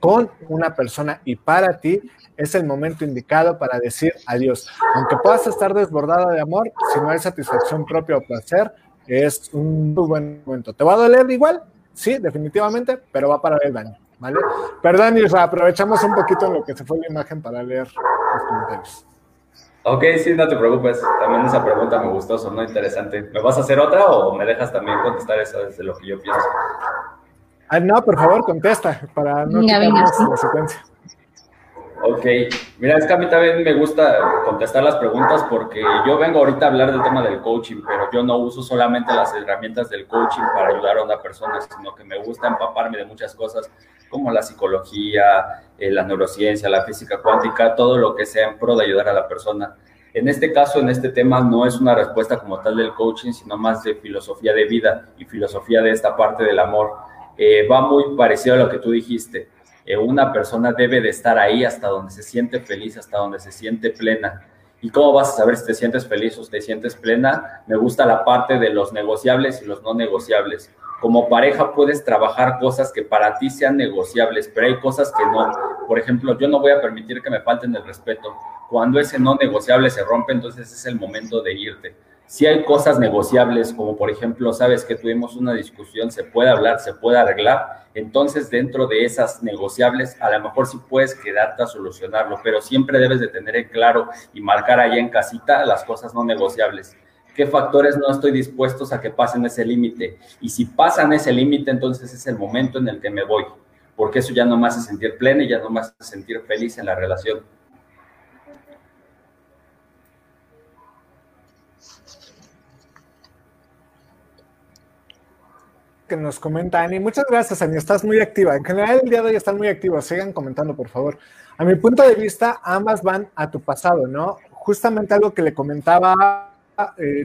con una persona y para ti es el momento indicado para decir adiós. Aunque puedas estar desbordada de amor, si no hay satisfacción propia o placer, es un muy buen momento. ¿Te va a doler igual? Sí, definitivamente, pero va a parar el daño, ¿vale? Perdón, Isra, aprovechamos un poquito en lo que se fue la imagen para leer los comentarios. Ok, sí, no te preocupes. También esa pregunta me gustó, sonó interesante. ¿Me vas a hacer otra o me dejas también contestar eso desde lo que yo pienso? Ah, no, por favor, contesta, para no quitarnos la secuencia. Ok, mira, es que a mí también me gusta contestar las preguntas porque yo vengo ahorita a hablar del tema del coaching, pero yo no uso solamente las herramientas del coaching para ayudar a una persona, sino que me gusta empaparme de muchas cosas como la psicología, la neurociencia, la física cuántica, todo lo que sea en pro de ayudar a la persona. En este caso, en este tema, no es una respuesta como tal del coaching, sino más de filosofía de vida y filosofía de esta parte del amor. Va muy parecido a lo que tú dijiste. Una persona debe de estar ahí hasta donde se siente feliz, hasta donde se siente plena. ¿Y cómo vas a saber si te sientes feliz o si te sientes plena? Me gusta la parte de los negociables y los no negociables. Como pareja puedes trabajar cosas que para ti sean negociables, pero hay cosas que no. Por ejemplo, yo no voy a permitir que me falten el respeto. Cuando ese no negociable se rompe, entonces es el momento de irte. Si hay cosas negociables, como por ejemplo, sabes que tuvimos una discusión, se puede hablar, se puede arreglar, entonces dentro de esas negociables, a lo mejor sí puedes quedarte a solucionarlo, pero siempre debes de tener en claro y marcar allá en casita las cosas no negociables. ¿Qué factores no estoy dispuestos a que pasen ese límite? Y si pasan ese límite, entonces es el momento en el que me voy, porque eso ya no me hace sentir pleno y ya no me hace sentir feliz en la relación. Que nos comenta Ani. Muchas gracias, Ani, estás muy activa. En general, el día de hoy están muy activos. Sigan comentando, por favor. A mi punto de vista, ambas van a tu pasado, ¿no? Justamente algo que le comentaba,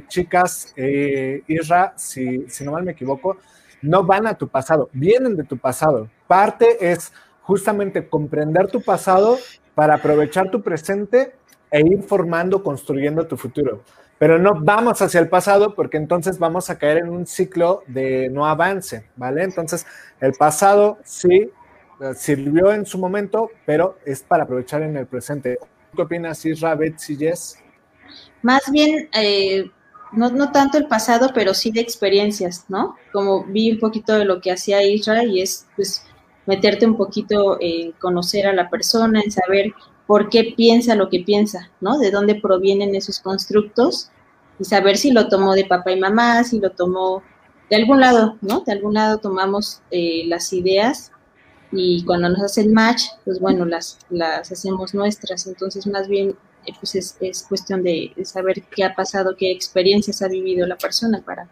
chicas, Isra, si no mal me equivoco, no van a tu pasado, vienen de tu pasado. Parte es justamente comprender tu pasado para aprovechar tu presente e ir formando, construyendo tu futuro. Pero no vamos hacia el pasado porque entonces vamos a caer en un ciclo de no avance, ¿vale? Entonces, el pasado sí sirvió en su momento, pero es para aprovechar en el presente. ¿Qué opinas, Isra, Betsy, Jess? Más bien, no tanto el pasado, pero sí de experiencias, ¿no? Como vi un poquito de lo que hacía Isra y es, pues, meterte un poquito en conocer a la persona, en saber por qué piensa lo que piensa, ¿no? De dónde provienen esos constructos y saber si lo tomó de papá y mamá, si lo tomó de algún lado, ¿no? De algún lado tomamos las ideas y cuando nos hacen match, pues bueno, las hacemos nuestras. Entonces, más bien, pues es cuestión de saber qué ha pasado, qué experiencias ha vivido la persona para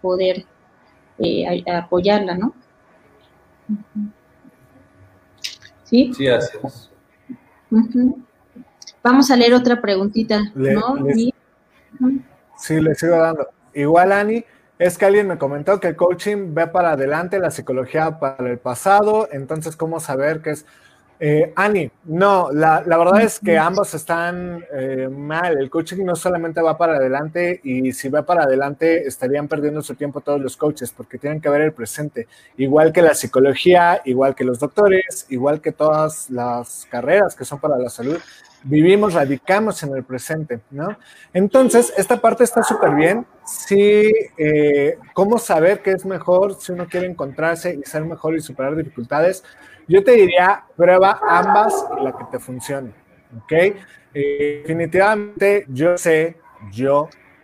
poder apoyarla, ¿no? Sí. Sí, así es. Uh-huh. Vamos a leer otra preguntita, ¿no? Sí, le sigo dando. Igual, Ani, es que alguien me comentó que el coaching ve para adelante, la psicología para el pasado, entonces, ¿cómo saber qué es? Ani, no, la verdad es que ambos están mal. El coaching no solamente va para adelante y si va para adelante estarían perdiendo su tiempo todos los coaches porque tienen que ver el presente, igual que la psicología, igual que los doctores, igual que todas las carreras que son para la salud. Vivimos, radicamos en el presente, ¿no? Entonces, esta parte está súper bien. Sí, ¿cómo saber qué es mejor si uno quiere encontrarse y ser mejor y superar dificultades? Yo te diría, prueba ambas y la que te funcione, ¿ok? Definitivamente yo sé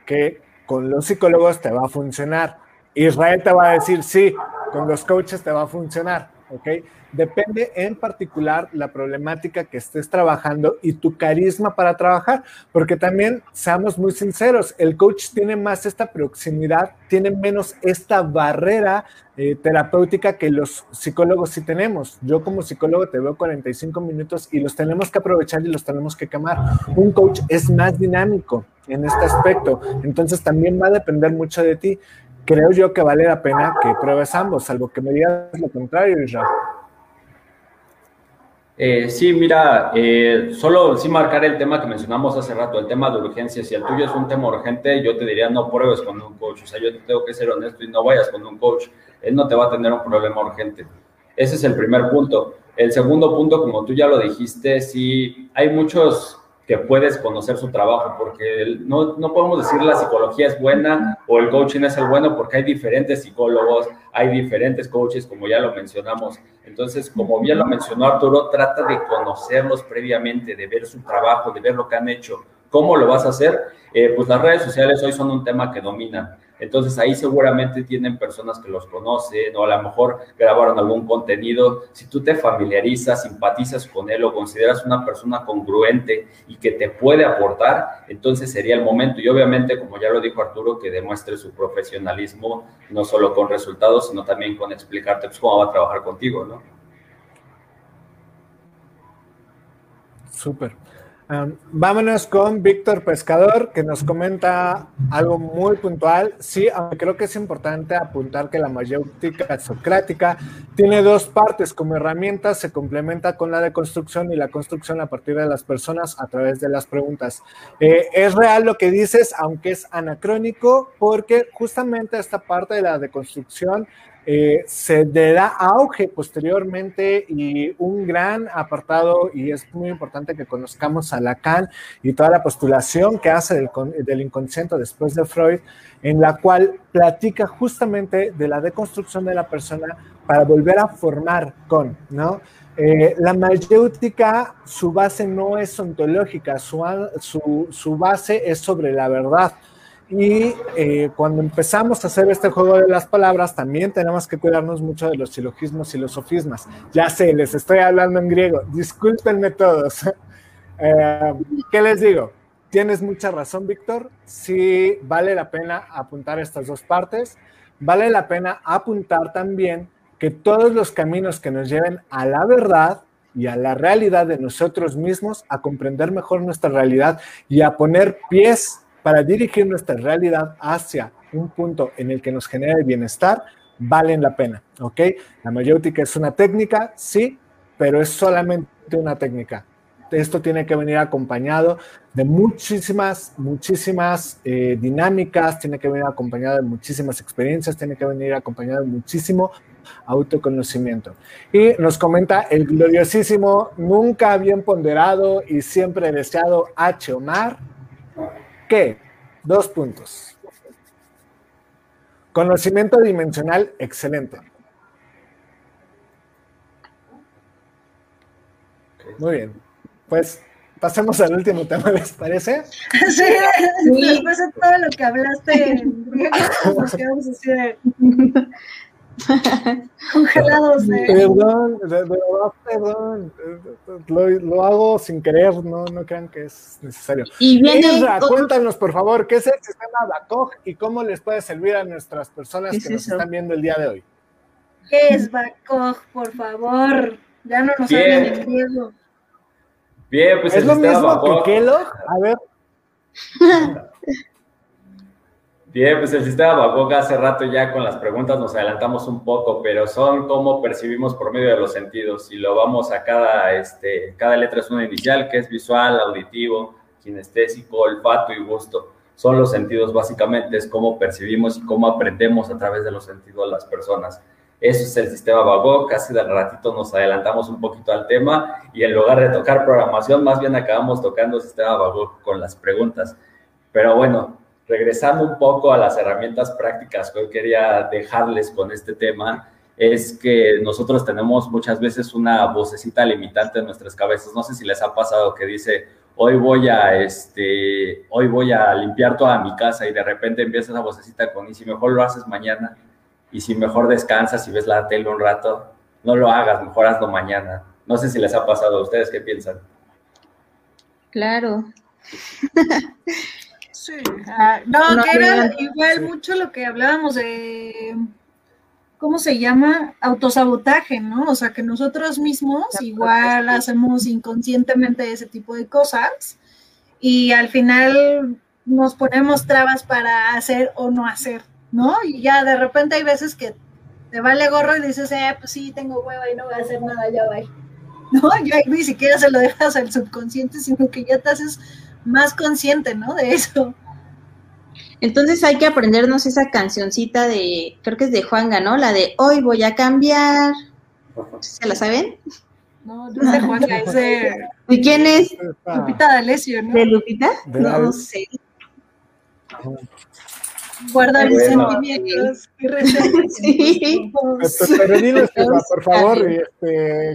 que con los psicólogos te va a funcionar. Israel te va a decir, sí, con los coaches te va a funcionar, ¿ok? Depende en particular la problemática que estés trabajando y tu carisma para trabajar, porque también, seamos muy sinceros, el coach tiene más esta proximidad, tiene menos esta barrera terapéutica que los psicólogos sí tenemos. Yo como psicólogo te veo 45 minutos y los tenemos que aprovechar y los tenemos que quemar. Un coach es más dinámico en este aspecto, entonces también va a depender mucho de ti. Creo yo que vale la pena que pruebes ambos, salvo que me digas lo contrario, Israel. Sí, mira, solo sí marcar el tema que mencionamos hace rato, el tema de urgencia. Si el tuyo es un tema urgente, yo te diría no pruebes con un coach. O sea, yo tengo que ser honesto y no vayas con un coach. Él no te va a tener un problema urgente. Ese es el primer punto. El segundo punto, como tú ya lo dijiste, sí hay muchos que puedes conocer su trabajo, porque no podemos decir la psicología es buena o el coaching es el bueno, porque hay diferentes psicólogos, hay diferentes coaches, como ya lo mencionamos. Entonces, como bien lo mencionó Arturo, trata de conocerlos previamente, de ver su trabajo, de ver lo que han hecho. ¿Cómo lo vas a hacer? Pues las redes sociales hoy son un tema que dominan. Entonces, ahí seguramente tienen personas que los conocen o a lo mejor grabaron algún contenido. Si tú te familiarizas, simpatizas con él o consideras una persona congruente y que te puede aportar, entonces sería el momento. Y obviamente, como ya lo dijo Arturo, que demuestre su profesionalismo, no solo con resultados, sino también con explicarte pues, cómo va a trabajar contigo, ¿no? Súper. Vámonos con Víctor Pescador, que nos comenta algo muy puntual. Sí, aunque creo que es importante apuntar que la mayéutica socrática tiene dos partes. Como herramienta se complementa con la deconstrucción y la construcción a partir de las personas a través de las preguntas. Es real lo que dices, aunque es anacrónico, porque justamente esta parte de la deconstrucción se le da auge posteriormente y un gran apartado, y es muy importante que conozcamos a Lacan y toda la postulación que hace del inconsciente después de Freud, en la cual platica justamente de la deconstrucción de la persona para volver a formar con, ¿no? La mayéutica, su base no es ontológica, su base es sobre la verdad. Y cuando empezamos a hacer este juego de las palabras, también tenemos que cuidarnos mucho de los silogismos y los sofismas. Ya sé, les estoy hablando en griego. Discúlpenme todos. ¿Qué les digo? Tienes mucha razón, Víctor. Sí, vale la pena apuntar estas dos partes. Vale la pena apuntar también que todos los caminos que nos lleven a la verdad y a la realidad de nosotros mismos, a comprender mejor nuestra realidad y a poner pies para dirigir nuestra realidad hacia un punto en el que nos genere el bienestar, valen la pena, ¿ok? La mayéutica es una técnica, sí, pero es solamente una técnica. Esto tiene que venir acompañado de muchísimas dinámicas, tiene que venir acompañado de muchísimas experiencias, tiene que venir acompañado de muchísimo autoconocimiento. Y nos comenta el gloriosísimo, nunca bien ponderado y siempre deseado H. Omar, ¿qué? 2 puntos. Conocimiento dimensional, excelente. Muy bien. Pues pasemos al último tema, ¿les parece? Sí, después de todo lo que hablaste, nos quedamos así de congelados. Perdón, lo hago sin querer, no crean que es necesario. Y viene, cuéntanos por favor, ¿qué es el sistema VAKOG y cómo les puede servir a nuestras personas que nos están viendo el día de hoy? ¿Qué es VAKOG, por favor? Ya no nos hablen en griego. Bien, pues es lo mismo VAKOG que Kellogg. A ver. Bien, pues el sistema VAKOG hace rato ya con las preguntas nos adelantamos un poco, pero son cómo percibimos por medio de los sentidos. Y lo vamos a cada letra es una inicial, que es visual, auditivo, kinestésico, olfato y gusto. Son los sentidos básicamente, es cómo percibimos y cómo aprendemos a través de los sentidos las personas. Eso es el sistema VAKOG. Casi de ratito nos adelantamos un poquito al tema y en lugar de tocar programación, más bien acabamos tocando el sistema VAKOG con las preguntas. Pero bueno, regresando un poco a las herramientas prácticas que hoy quería dejarles con este tema, es que nosotros tenemos muchas veces una vocecita limitante en nuestras cabezas. No sé si les ha pasado que dice, hoy voy a limpiar toda mi casa, y de repente empieza esa vocecita con, y si mejor lo haces mañana, y si mejor descansas y ves la tele un rato, no lo hagas, mejor hazlo mañana. No sé si les ha pasado. ¿Ustedes qué piensan? Claro. Sí. No, que era igual mucho lo que hablábamos de, ¿cómo se llama? Autosabotaje, ¿no? O sea, que nosotros mismos igual hacemos inconscientemente ese tipo de cosas y al final nos ponemos trabas para hacer o no hacer, ¿no? Y ya de repente hay veces que te vale gorro y dices, pues sí, tengo hueva y no voy a hacer nada, ya va. No, ya ni siquiera se lo dejas al subconsciente, sino que ya te haces más consciente, ¿no? De eso. Entonces hay que aprendernos esa cancioncita de, creo que es de Juanga, ¿no? La de hoy voy a cambiar. ¿Se la saben? No, no sé, Juanga, es de... ¿Y quién es? Lupita D'Alessio, ¿no? ¿De Lupita? No sé. Guarda mis sentimientos y resentimientos. Pero dinos, por favor,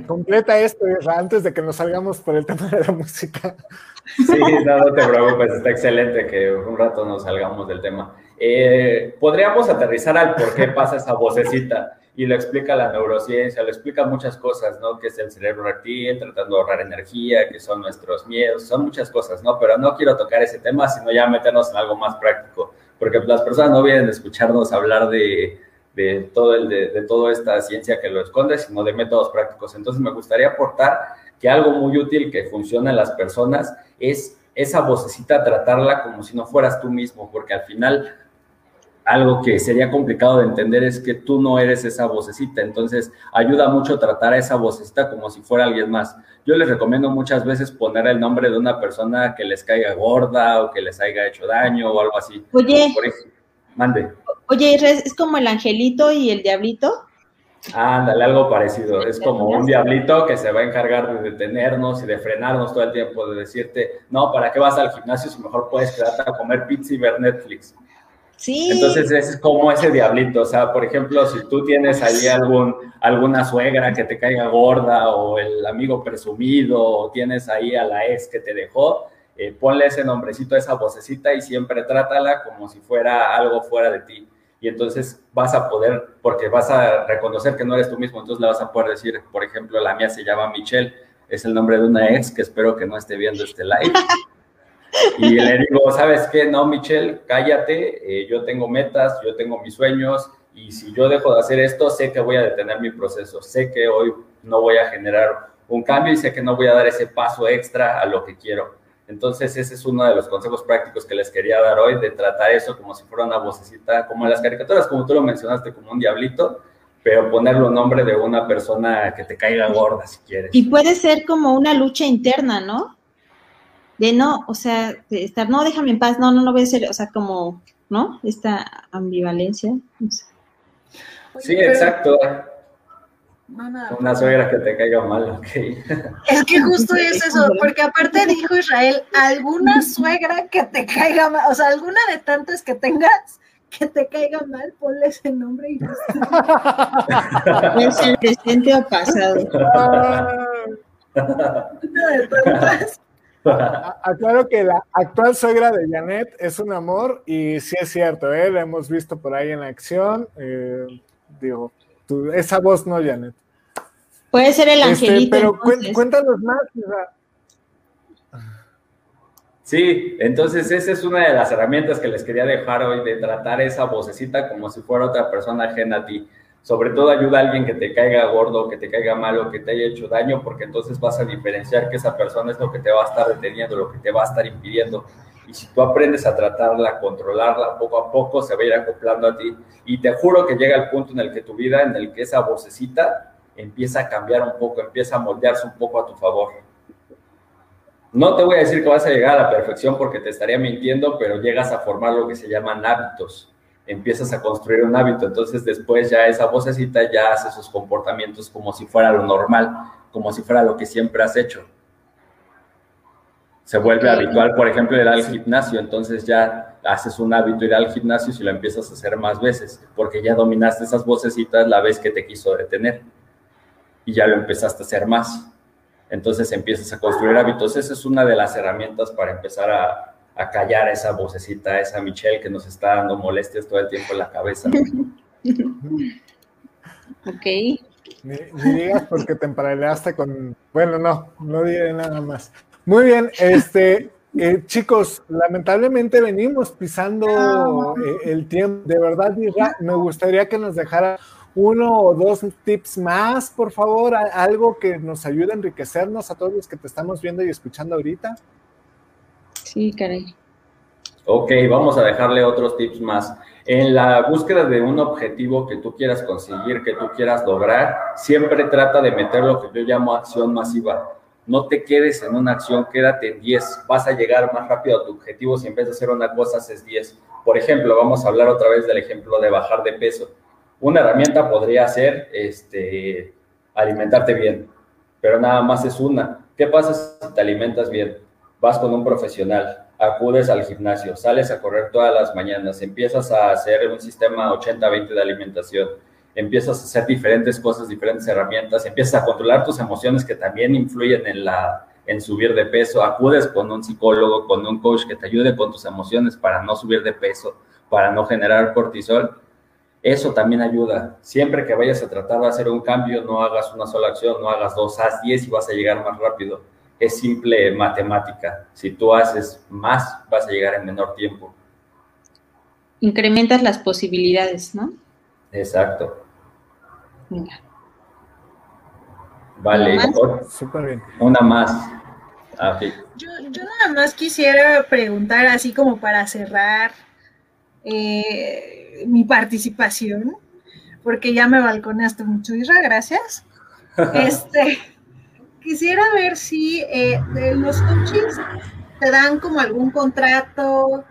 completa esto, antes de que nos salgamos por el tema de la música. Sí, no te preocupes, está excelente que un rato nos salgamos del tema. Podríamos aterrizar al por qué pasa esa vocecita, y lo explica la neurociencia, lo explica muchas cosas, ¿no? Que es el cerebro reptil, tratando de ahorrar energía, que son nuestros miedos, son muchas cosas, ¿no? Pero no quiero tocar ese tema, sino ya meternos en algo más práctico, porque las personas no vienen a escucharnos hablar de toda esta ciencia que lo esconde, sino de métodos prácticos. Entonces me gustaría aportar que algo muy útil que funciona en las personas es esa vocecita, tratarla como si no fueras tú mismo, porque al final... algo que sería complicado de entender es que tú no eres esa vocecita, entonces ayuda mucho tratar a esa vocecita como si fuera alguien más. Yo les recomiendo muchas veces poner el nombre de una persona que les caiga gorda o que les haya hecho daño o algo así. Oye, por ejemplo, mande. Oye, ¿es como el angelito y el diablito? Ándale, algo parecido. Es como un diablito que se va a encargar de detenernos y de frenarnos todo el tiempo, de decirte, no, ¿para qué vas al gimnasio si mejor puedes quedarte a comer pizza y ver Netflix? Sí. Entonces es como ese diablito, o sea, por ejemplo, si tú tienes ahí alguna suegra que te caiga gorda o el amigo presumido o tienes ahí a la ex que te dejó, ponle ese nombrecito, esa vocecita y siempre trátala como si fuera algo fuera de ti. Y entonces vas a poder, porque vas a reconocer que no eres tú mismo, entonces le vas a poder decir, por ejemplo, la mía se llama Michelle, es el nombre de una ex que espero que no esté viendo este live. Y le digo, ¿sabes qué? No, Michelle, cállate, yo tengo metas, yo tengo mis sueños, y si yo dejo de hacer esto, sé que voy a detener mi proceso, sé que hoy no voy a generar un cambio y sé que no voy a dar ese paso extra a lo que quiero. Entonces, ese es uno de los consejos prácticos que les quería dar hoy, de tratar eso como si fuera una vocecita, como en las caricaturas, como tú lo mencionaste, como un diablito, pero ponerle un nombre de una persona que te caiga gorda, si quieres. Y puede ser como una lucha interna, ¿no? De no, o sea, de estar, no, déjame en paz, no voy a ser, o sea, como, ¿no? Esta ambivalencia. O sea. Oye, sí, pero... exacto. Nada. Una suegra que te caiga mal, ok. Es que justo es eso, porque aparte dijo Israel, alguna suegra que te caiga mal, o sea, alguna de tantas que tengas que te caiga mal, ponle ese nombre y ¿es el presente o pasado? Una de tantas. Aclaro que la actual suegra de Janet es un amor y sí es cierto, la hemos visto por ahí en acción, digo, esa voz no, Janet. Puede ser el angelito. Pero cuéntanos más. Sí, entonces esa es una de las herramientas que les quería dejar hoy, de tratar esa vocecita como si fuera otra persona ajena a ti. Sobre todo ayuda a alguien que te caiga gordo, que te caiga mal o que te haya hecho daño, porque entonces vas a diferenciar que esa persona es lo que te va a estar deteniendo, lo que te va a estar impidiendo. Y si tú aprendes a tratarla, a controlarla, poco a poco se va a ir acoplando a ti. Y te juro que llega el punto en el que tu vida, en el que esa vocecita empieza a cambiar un poco, empieza a moldearse un poco a tu favor. No te voy a decir que vas a llegar a la perfección porque te estaría mintiendo, pero llegas a formar lo que se llaman hábitos. Empiezas a construir un hábito, entonces después ya esa vocecita ya hace sus comportamientos como si fuera lo normal, como si fuera lo que siempre has hecho. Se vuelve habitual, por ejemplo, ir al gimnasio, entonces ya haces un hábito ir al gimnasio si lo empiezas a hacer más veces, porque ya dominaste esas vocecitas la vez que te quiso detener y ya lo empezaste a hacer más. Entonces empiezas a construir hábitos, esa es una de las herramientas para empezar a callar esa vocecita, esa Michelle que nos está dando molestias todo el tiempo en la cabeza. Ok. Ni digas porque te emparelaste con... Bueno, no diré nada más. Muy bien, chicos, lamentablemente venimos pisando el tiempo. De verdad, me gustaría que nos dejara uno o dos tips más, por favor, algo que nos ayude a enriquecernos a todos los que te estamos viendo y escuchando ahorita. Sí, caray. Ok, vamos a dejarle otros tips más. En la búsqueda de un objetivo que tú quieras conseguir, que tú quieras lograr, siempre trata de meter lo que yo llamo acción masiva. No te quedes en una acción, quédate en 10. Vas a llegar más rápido a tu objetivo si en vez de hacer una cosa haces 10. Por ejemplo, vamos a hablar otra vez del ejemplo de bajar de peso. Una herramienta podría ser alimentarte bien. pero nada más es una. ¿Qué pasa si te alimentas bien? Vas con un profesional, acudes al gimnasio, sales a correr todas las mañanas, empiezas a hacer un sistema 80-20 de alimentación, empiezas a hacer diferentes cosas, diferentes herramientas, empiezas a controlar tus emociones que también influyen en subir de peso, acudes con un psicólogo, con un coach que te ayude con tus emociones para no subir de peso, para no generar cortisol. Eso también ayuda. Siempre que vayas a tratar de hacer un cambio, no hagas una sola acción, no hagas dos, haz 10 y vas a llegar más rápido. Es simple matemática. Si tú haces más, vas a llegar en menor tiempo. Incrementas las posibilidades, ¿no? Exacto. Venga. Vale, súper bien. Una más. Yo nada más quisiera preguntar, así como para cerrar mi participación, porque ya me balconaste mucho, Isra, gracias. Quisiera ver si los coaches te dan como algún contrato,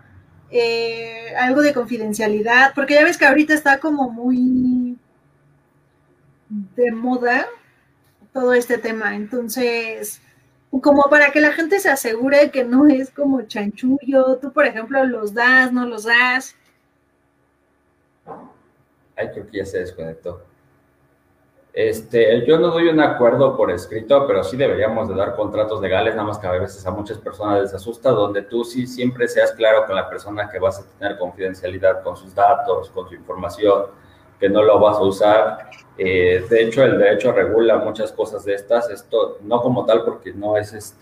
algo de confidencialidad, porque ya ves que ahorita está como muy de moda todo este tema, entonces como para que la gente se asegure que no es como chanchullo, tú por ejemplo los das, no los das. Ay, creo que ya se desconectó. Yo no doy un acuerdo por escrito, pero sí deberíamos de dar contratos legales, nada más que a veces a muchas personas les asusta, donde tú sí siempre seas claro con la persona que vas a tener confidencialidad con sus datos, con su información, que no lo vas a usar. De hecho, el derecho regula muchas cosas de estas. Esto no como tal porque no es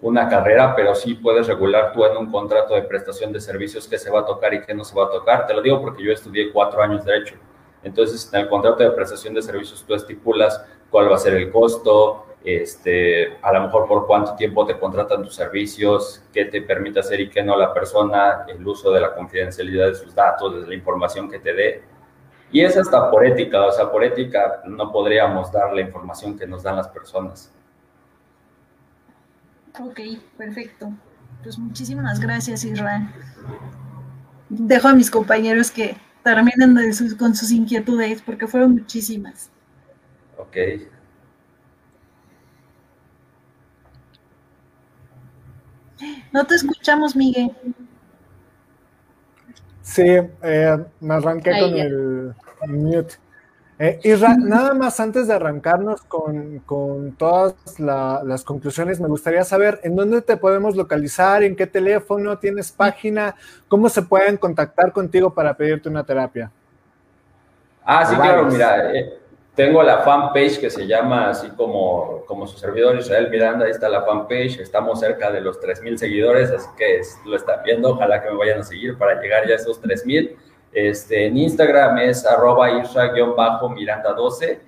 una carrera, pero sí puedes regular tú en un contrato de prestación de servicios qué se va a tocar y qué no se va a tocar. Te lo digo porque yo estudié 4 años de derecho. Entonces, en el contrato de prestación de servicios tú estipulas cuál va a ser el costo, a lo mejor por cuánto tiempo te contratan tus servicios, qué te permite hacer y qué no la persona, el uso de la confidencialidad de sus datos, de la información que te dé. Y es hasta por ética, o sea, por ética no podríamos dar la información que nos dan las personas. Ok, perfecto. Pues muchísimas gracias, Israel. Dejo a mis compañeros que terminen con sus inquietudes, porque fueron muchísimas. Ok. No te escuchamos, Miguel. Sí, me arranqué ahí con ya el mute. Isra, nada más antes de arrancarnos con todas las conclusiones, me gustaría saber en dónde te podemos localizar, en qué teléfono, tienes página, cómo se pueden contactar contigo para pedirte una terapia. Ah, sí, claro, mira, tengo la fanpage que se llama así como su servidor Israel Miranda, ahí está la fanpage, estamos cerca de los 3,000 seguidores, así que lo están viendo, ojalá que me vayan a seguir para llegar ya a esos 3,000. En Instagram es @isra_miranda12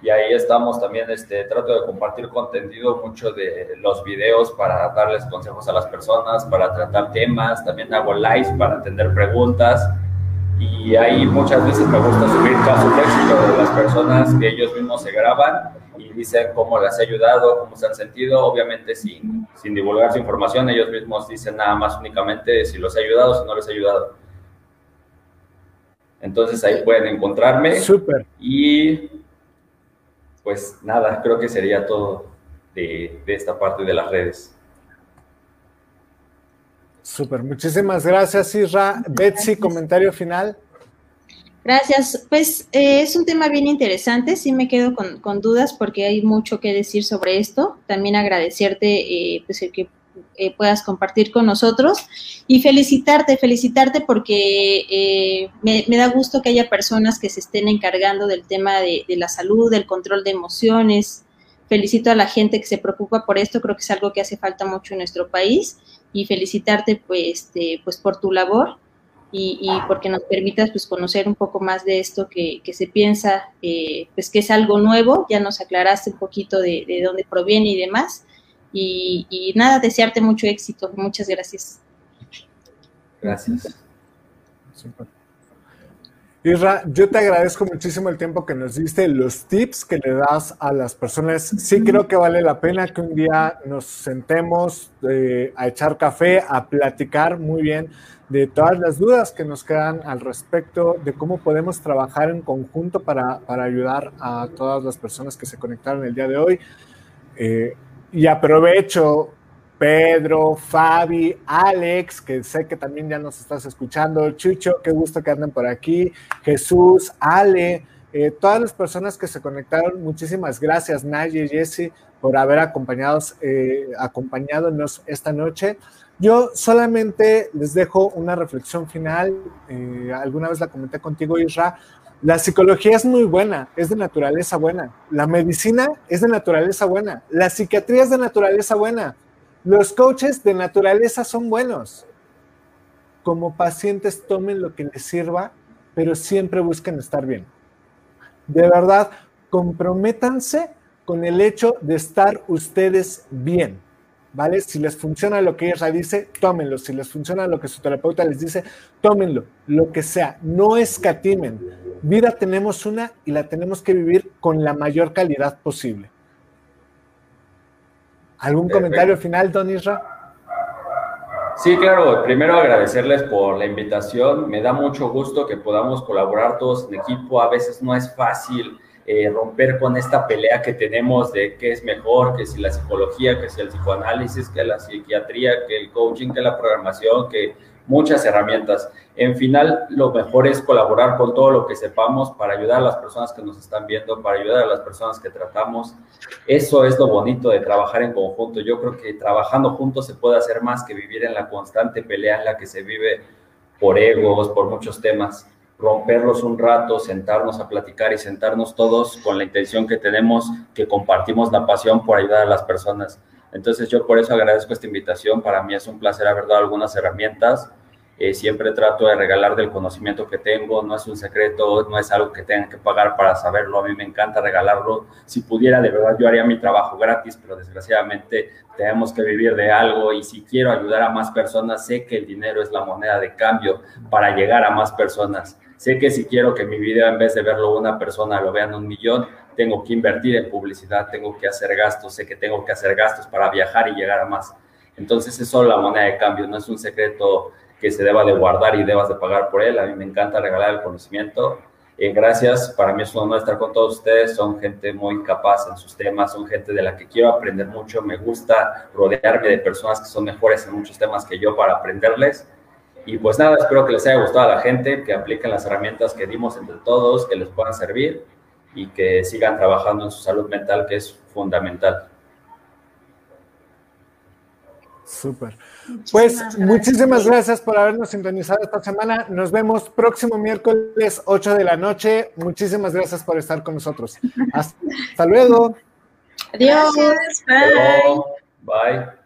y ahí estamos también, trato de compartir contenido mucho de los videos para darles consejos a las personas, para tratar temas, también hago lives para atender preguntas y ahí muchas veces me gusta subir casos de éxito de las personas que ellos mismos se graban y dicen cómo les ha ayudado, cómo se han sentido, obviamente sin divulgar su información, ellos mismos dicen nada más únicamente si los ha ayudado o si no les ha ayudado. Entonces, ahí pueden encontrarme. Súper. Y, pues, nada, creo que sería todo de esta parte de las redes. Súper. Muchísimas gracias, Isra. Betsy, comentario final. Gracias. Pues, es un tema bien interesante. Sí me quedo con dudas porque hay mucho que decir sobre esto. También agradecerte, el que puedas compartir con nosotros y felicitarte porque me da gusto que haya personas que se estén encargando del tema de la salud, del control de emociones. Felicito a la gente que se preocupa por esto, creo que es algo que hace falta mucho en nuestro país y felicitarte pues por tu labor y porque nos permitas pues conocer un poco más de esto que se piensa pues que es algo nuevo, ya nos aclaraste un poquito de dónde proviene y demás. Y nada, desearte mucho éxito. Muchas gracias. Gracias. Isra, yo te agradezco muchísimo el tiempo que nos diste, los tips que le das a las personas. Sí creo que vale la pena que un día nos sentemos a echar café, a platicar muy bien de todas las dudas que nos quedan al respecto de cómo podemos trabajar en conjunto para ayudar a todas las personas que se conectaron el día de hoy. Y aprovecho, Pedro, Fabi, Alex, que sé que también ya nos estás escuchando, Chucho, qué gusto que anden por aquí, Jesús, Ale, todas las personas que se conectaron, muchísimas gracias, Naye, Jesse, por haber acompañándonos esta noche. Yo solamente les dejo una reflexión final, alguna vez la comenté contigo, Isra. La psicología es muy buena, es de naturaleza buena, la medicina es de naturaleza buena, la psiquiatría es de naturaleza buena, los coaches de naturaleza son buenos. Como pacientes tomen lo que les sirva, pero siempre busquen estar bien. De verdad, comprométanse con el hecho de estar ustedes bien, ¿vale? Si les funciona lo que ella dice, tómenlo. Si les funciona lo que su terapeuta les dice, tómenlo. Lo que sea, no escatimen. Vida tenemos una y la tenemos que vivir con la mayor calidad posible. ¿Algún comentario final, don Isra? Sí, claro. Primero agradecerles por la invitación. Me da mucho gusto que podamos colaborar todos en equipo. A veces no es fácil romper con esta pelea que tenemos de qué es mejor, que si la psicología, que si el psicoanálisis, que la psiquiatría, que el coaching, que la programación, que muchas herramientas. En final, lo mejor es colaborar con todo lo que sepamos para ayudar a las personas que nos están viendo, para ayudar a las personas que tratamos. Eso es lo bonito de trabajar en conjunto. Yo creo que trabajando juntos se puede hacer más que vivir en la constante pelea en la que se vive por egos, por muchos temas. Romperlos un rato, sentarnos a platicar y sentarnos todos con la intención que tenemos, que compartimos la pasión por ayudar a las personas. Entonces, yo por eso agradezco esta invitación. Para mí es un placer haber dado algunas herramientas. Siempre trato de regalar del conocimiento que tengo. No es un secreto, no es algo que tengan que pagar para saberlo. A mí me encanta regalarlo. Si pudiera, de verdad, yo haría mi trabajo gratis, pero desgraciadamente tenemos que vivir de algo. Y si quiero ayudar a más personas, sé que el dinero es la moneda de cambio para llegar a más personas. Sé que si quiero que mi video, en vez de verlo una persona, lo vean 1,000,000, tengo que invertir en publicidad, tengo que hacer gastos, sé que tengo que hacer gastos para viajar y llegar a más. Entonces, es solo la moneda de cambio, no es un secreto que se deba de guardar y debas de pagar por él. A mí me encanta regalar el conocimiento. Gracias, para mí es un honor estar con todos ustedes, son gente muy capaz en sus temas, son gente de la que quiero aprender mucho, me gusta rodearme de personas que son mejores en muchos temas que yo para aprenderles. Y pues nada, espero que les haya gustado a la gente, que apliquen las herramientas que dimos entre todos, que les puedan servir y que sigan trabajando en su salud mental, que es fundamental. Súper. Pues muchísimas gracias por habernos sintonizado esta semana. Nos vemos próximo miércoles 8 de la noche. Muchísimas gracias por estar con nosotros. Hasta luego. Adiós. Bye. Bye.